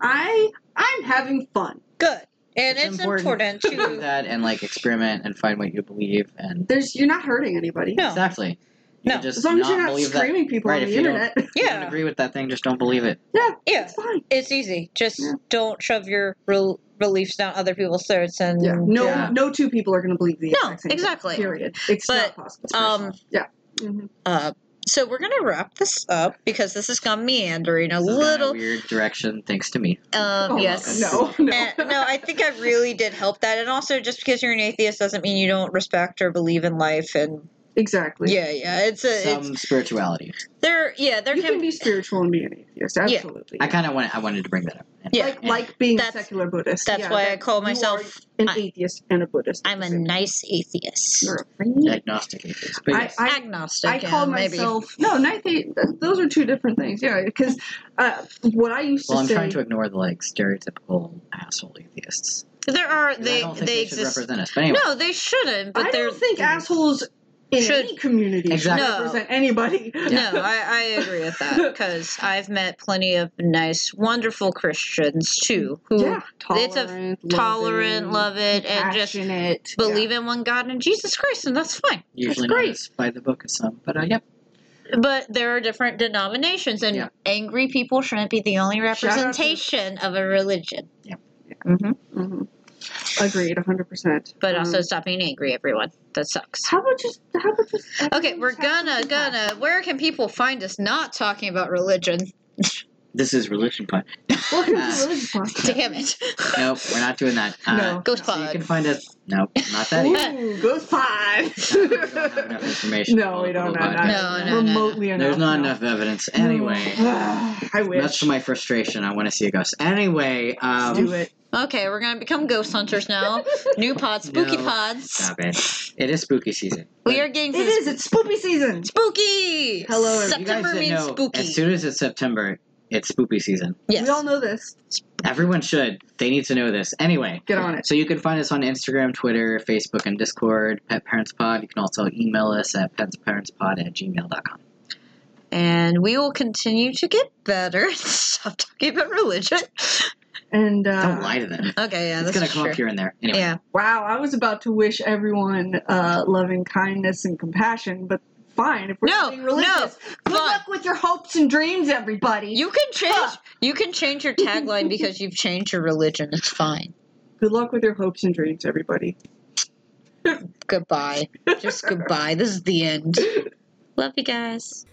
I'm having fun. Good. And it's important to do that and like experiment and find what you believe. And you're not hurting anybody. No. Exactly. You no. Just as long as you're not screaming that. People right, on the internet. If you don't agree with that thing, just don't believe it. Yeah. Yeah. It's fine. It's easy. Just don't shove your beliefs down other people's throats. And no two people are going to believe the exact same exactly. thing. Period. It's not possible. Yeah. Mm-hmm. So we're going to wrap this up because this has gone meandering a little weird direction thanks to me. Yes. No. And, no, I think I really did help that. And also just because you're an atheist doesn't mean you don't respect or believe in life and exactly. Yeah, yeah. It's some spirituality. You can be spiritual and be an atheist. Absolutely. Yeah. I kind of wanted to bring that up. Yeah. Like being a secular Buddhist. That's why I call myself an atheist and a Buddhist. I'm a nice atheist. You're a agnostic atheist. Agnostic. I call myself those are two different things. Yeah, because what I used to say. Well, I'm trying to ignore the stereotypical asshole atheists. There are I don't think they exist. Should represent us. But anyway. No, they shouldn't. But I don't think assholes. In any community, exactly. No. Represent anybody. Yeah. No, I agree with that because I've met plenty of nice, wonderful Christians too who tolerant, love it, and just believe in one God and Jesus Christ, and that's fine. Usually that's great. Not by the book of some, but yep. But there are different denominations, and angry people shouldn't be the only representation of a religion. Yeah. Mm-hmm. Mm-hmm. Agreed, 100%. But also stop being angry, everyone. That sucks. How about just... Okay, we're gonna... Where can people find us not talking about religion? This is Religion Pod. Welcome to Religion Pod. Damn it. Nope, we're not doing that. No. Ghost Pod. So you can find us... Nope, not that either. Ghost Pod! No, we don't have enough information. No, we don't have enough. No, remotely enough. There's not enough evidence. Anyway. I wish. Much to my frustration, I want to see a ghost. Anyway, let's do it. Okay, we're going to become ghost hunters now. New pods, spooky pods. Stop it. It is spooky season. We are getting... It is. It's spooky season. Spooky! Hello, September means spooky. As soon as it's September, it's spooky season. Yes. We all know this. Everyone should. They need to know this. Anyway. Get on it. So you can find us on Instagram, Twitter, Facebook, and Discord, Pet Parents Pod. You can also email us at petparentspod@gmail.com. And we will continue to get better. Stop talking about religion. And don't lie to them. Okay, yeah, that's true. It's going to come up here and there. Anyway. Yeah. Wow, I was about to wish everyone loving kindness and compassion, but fine. If we're being religious, good luck with your hopes and dreams, everybody. You can change your tagline because you've changed your religion. It's fine. Good luck with your hopes and dreams, everybody. Goodbye. Just goodbye. This is the end. Love you guys.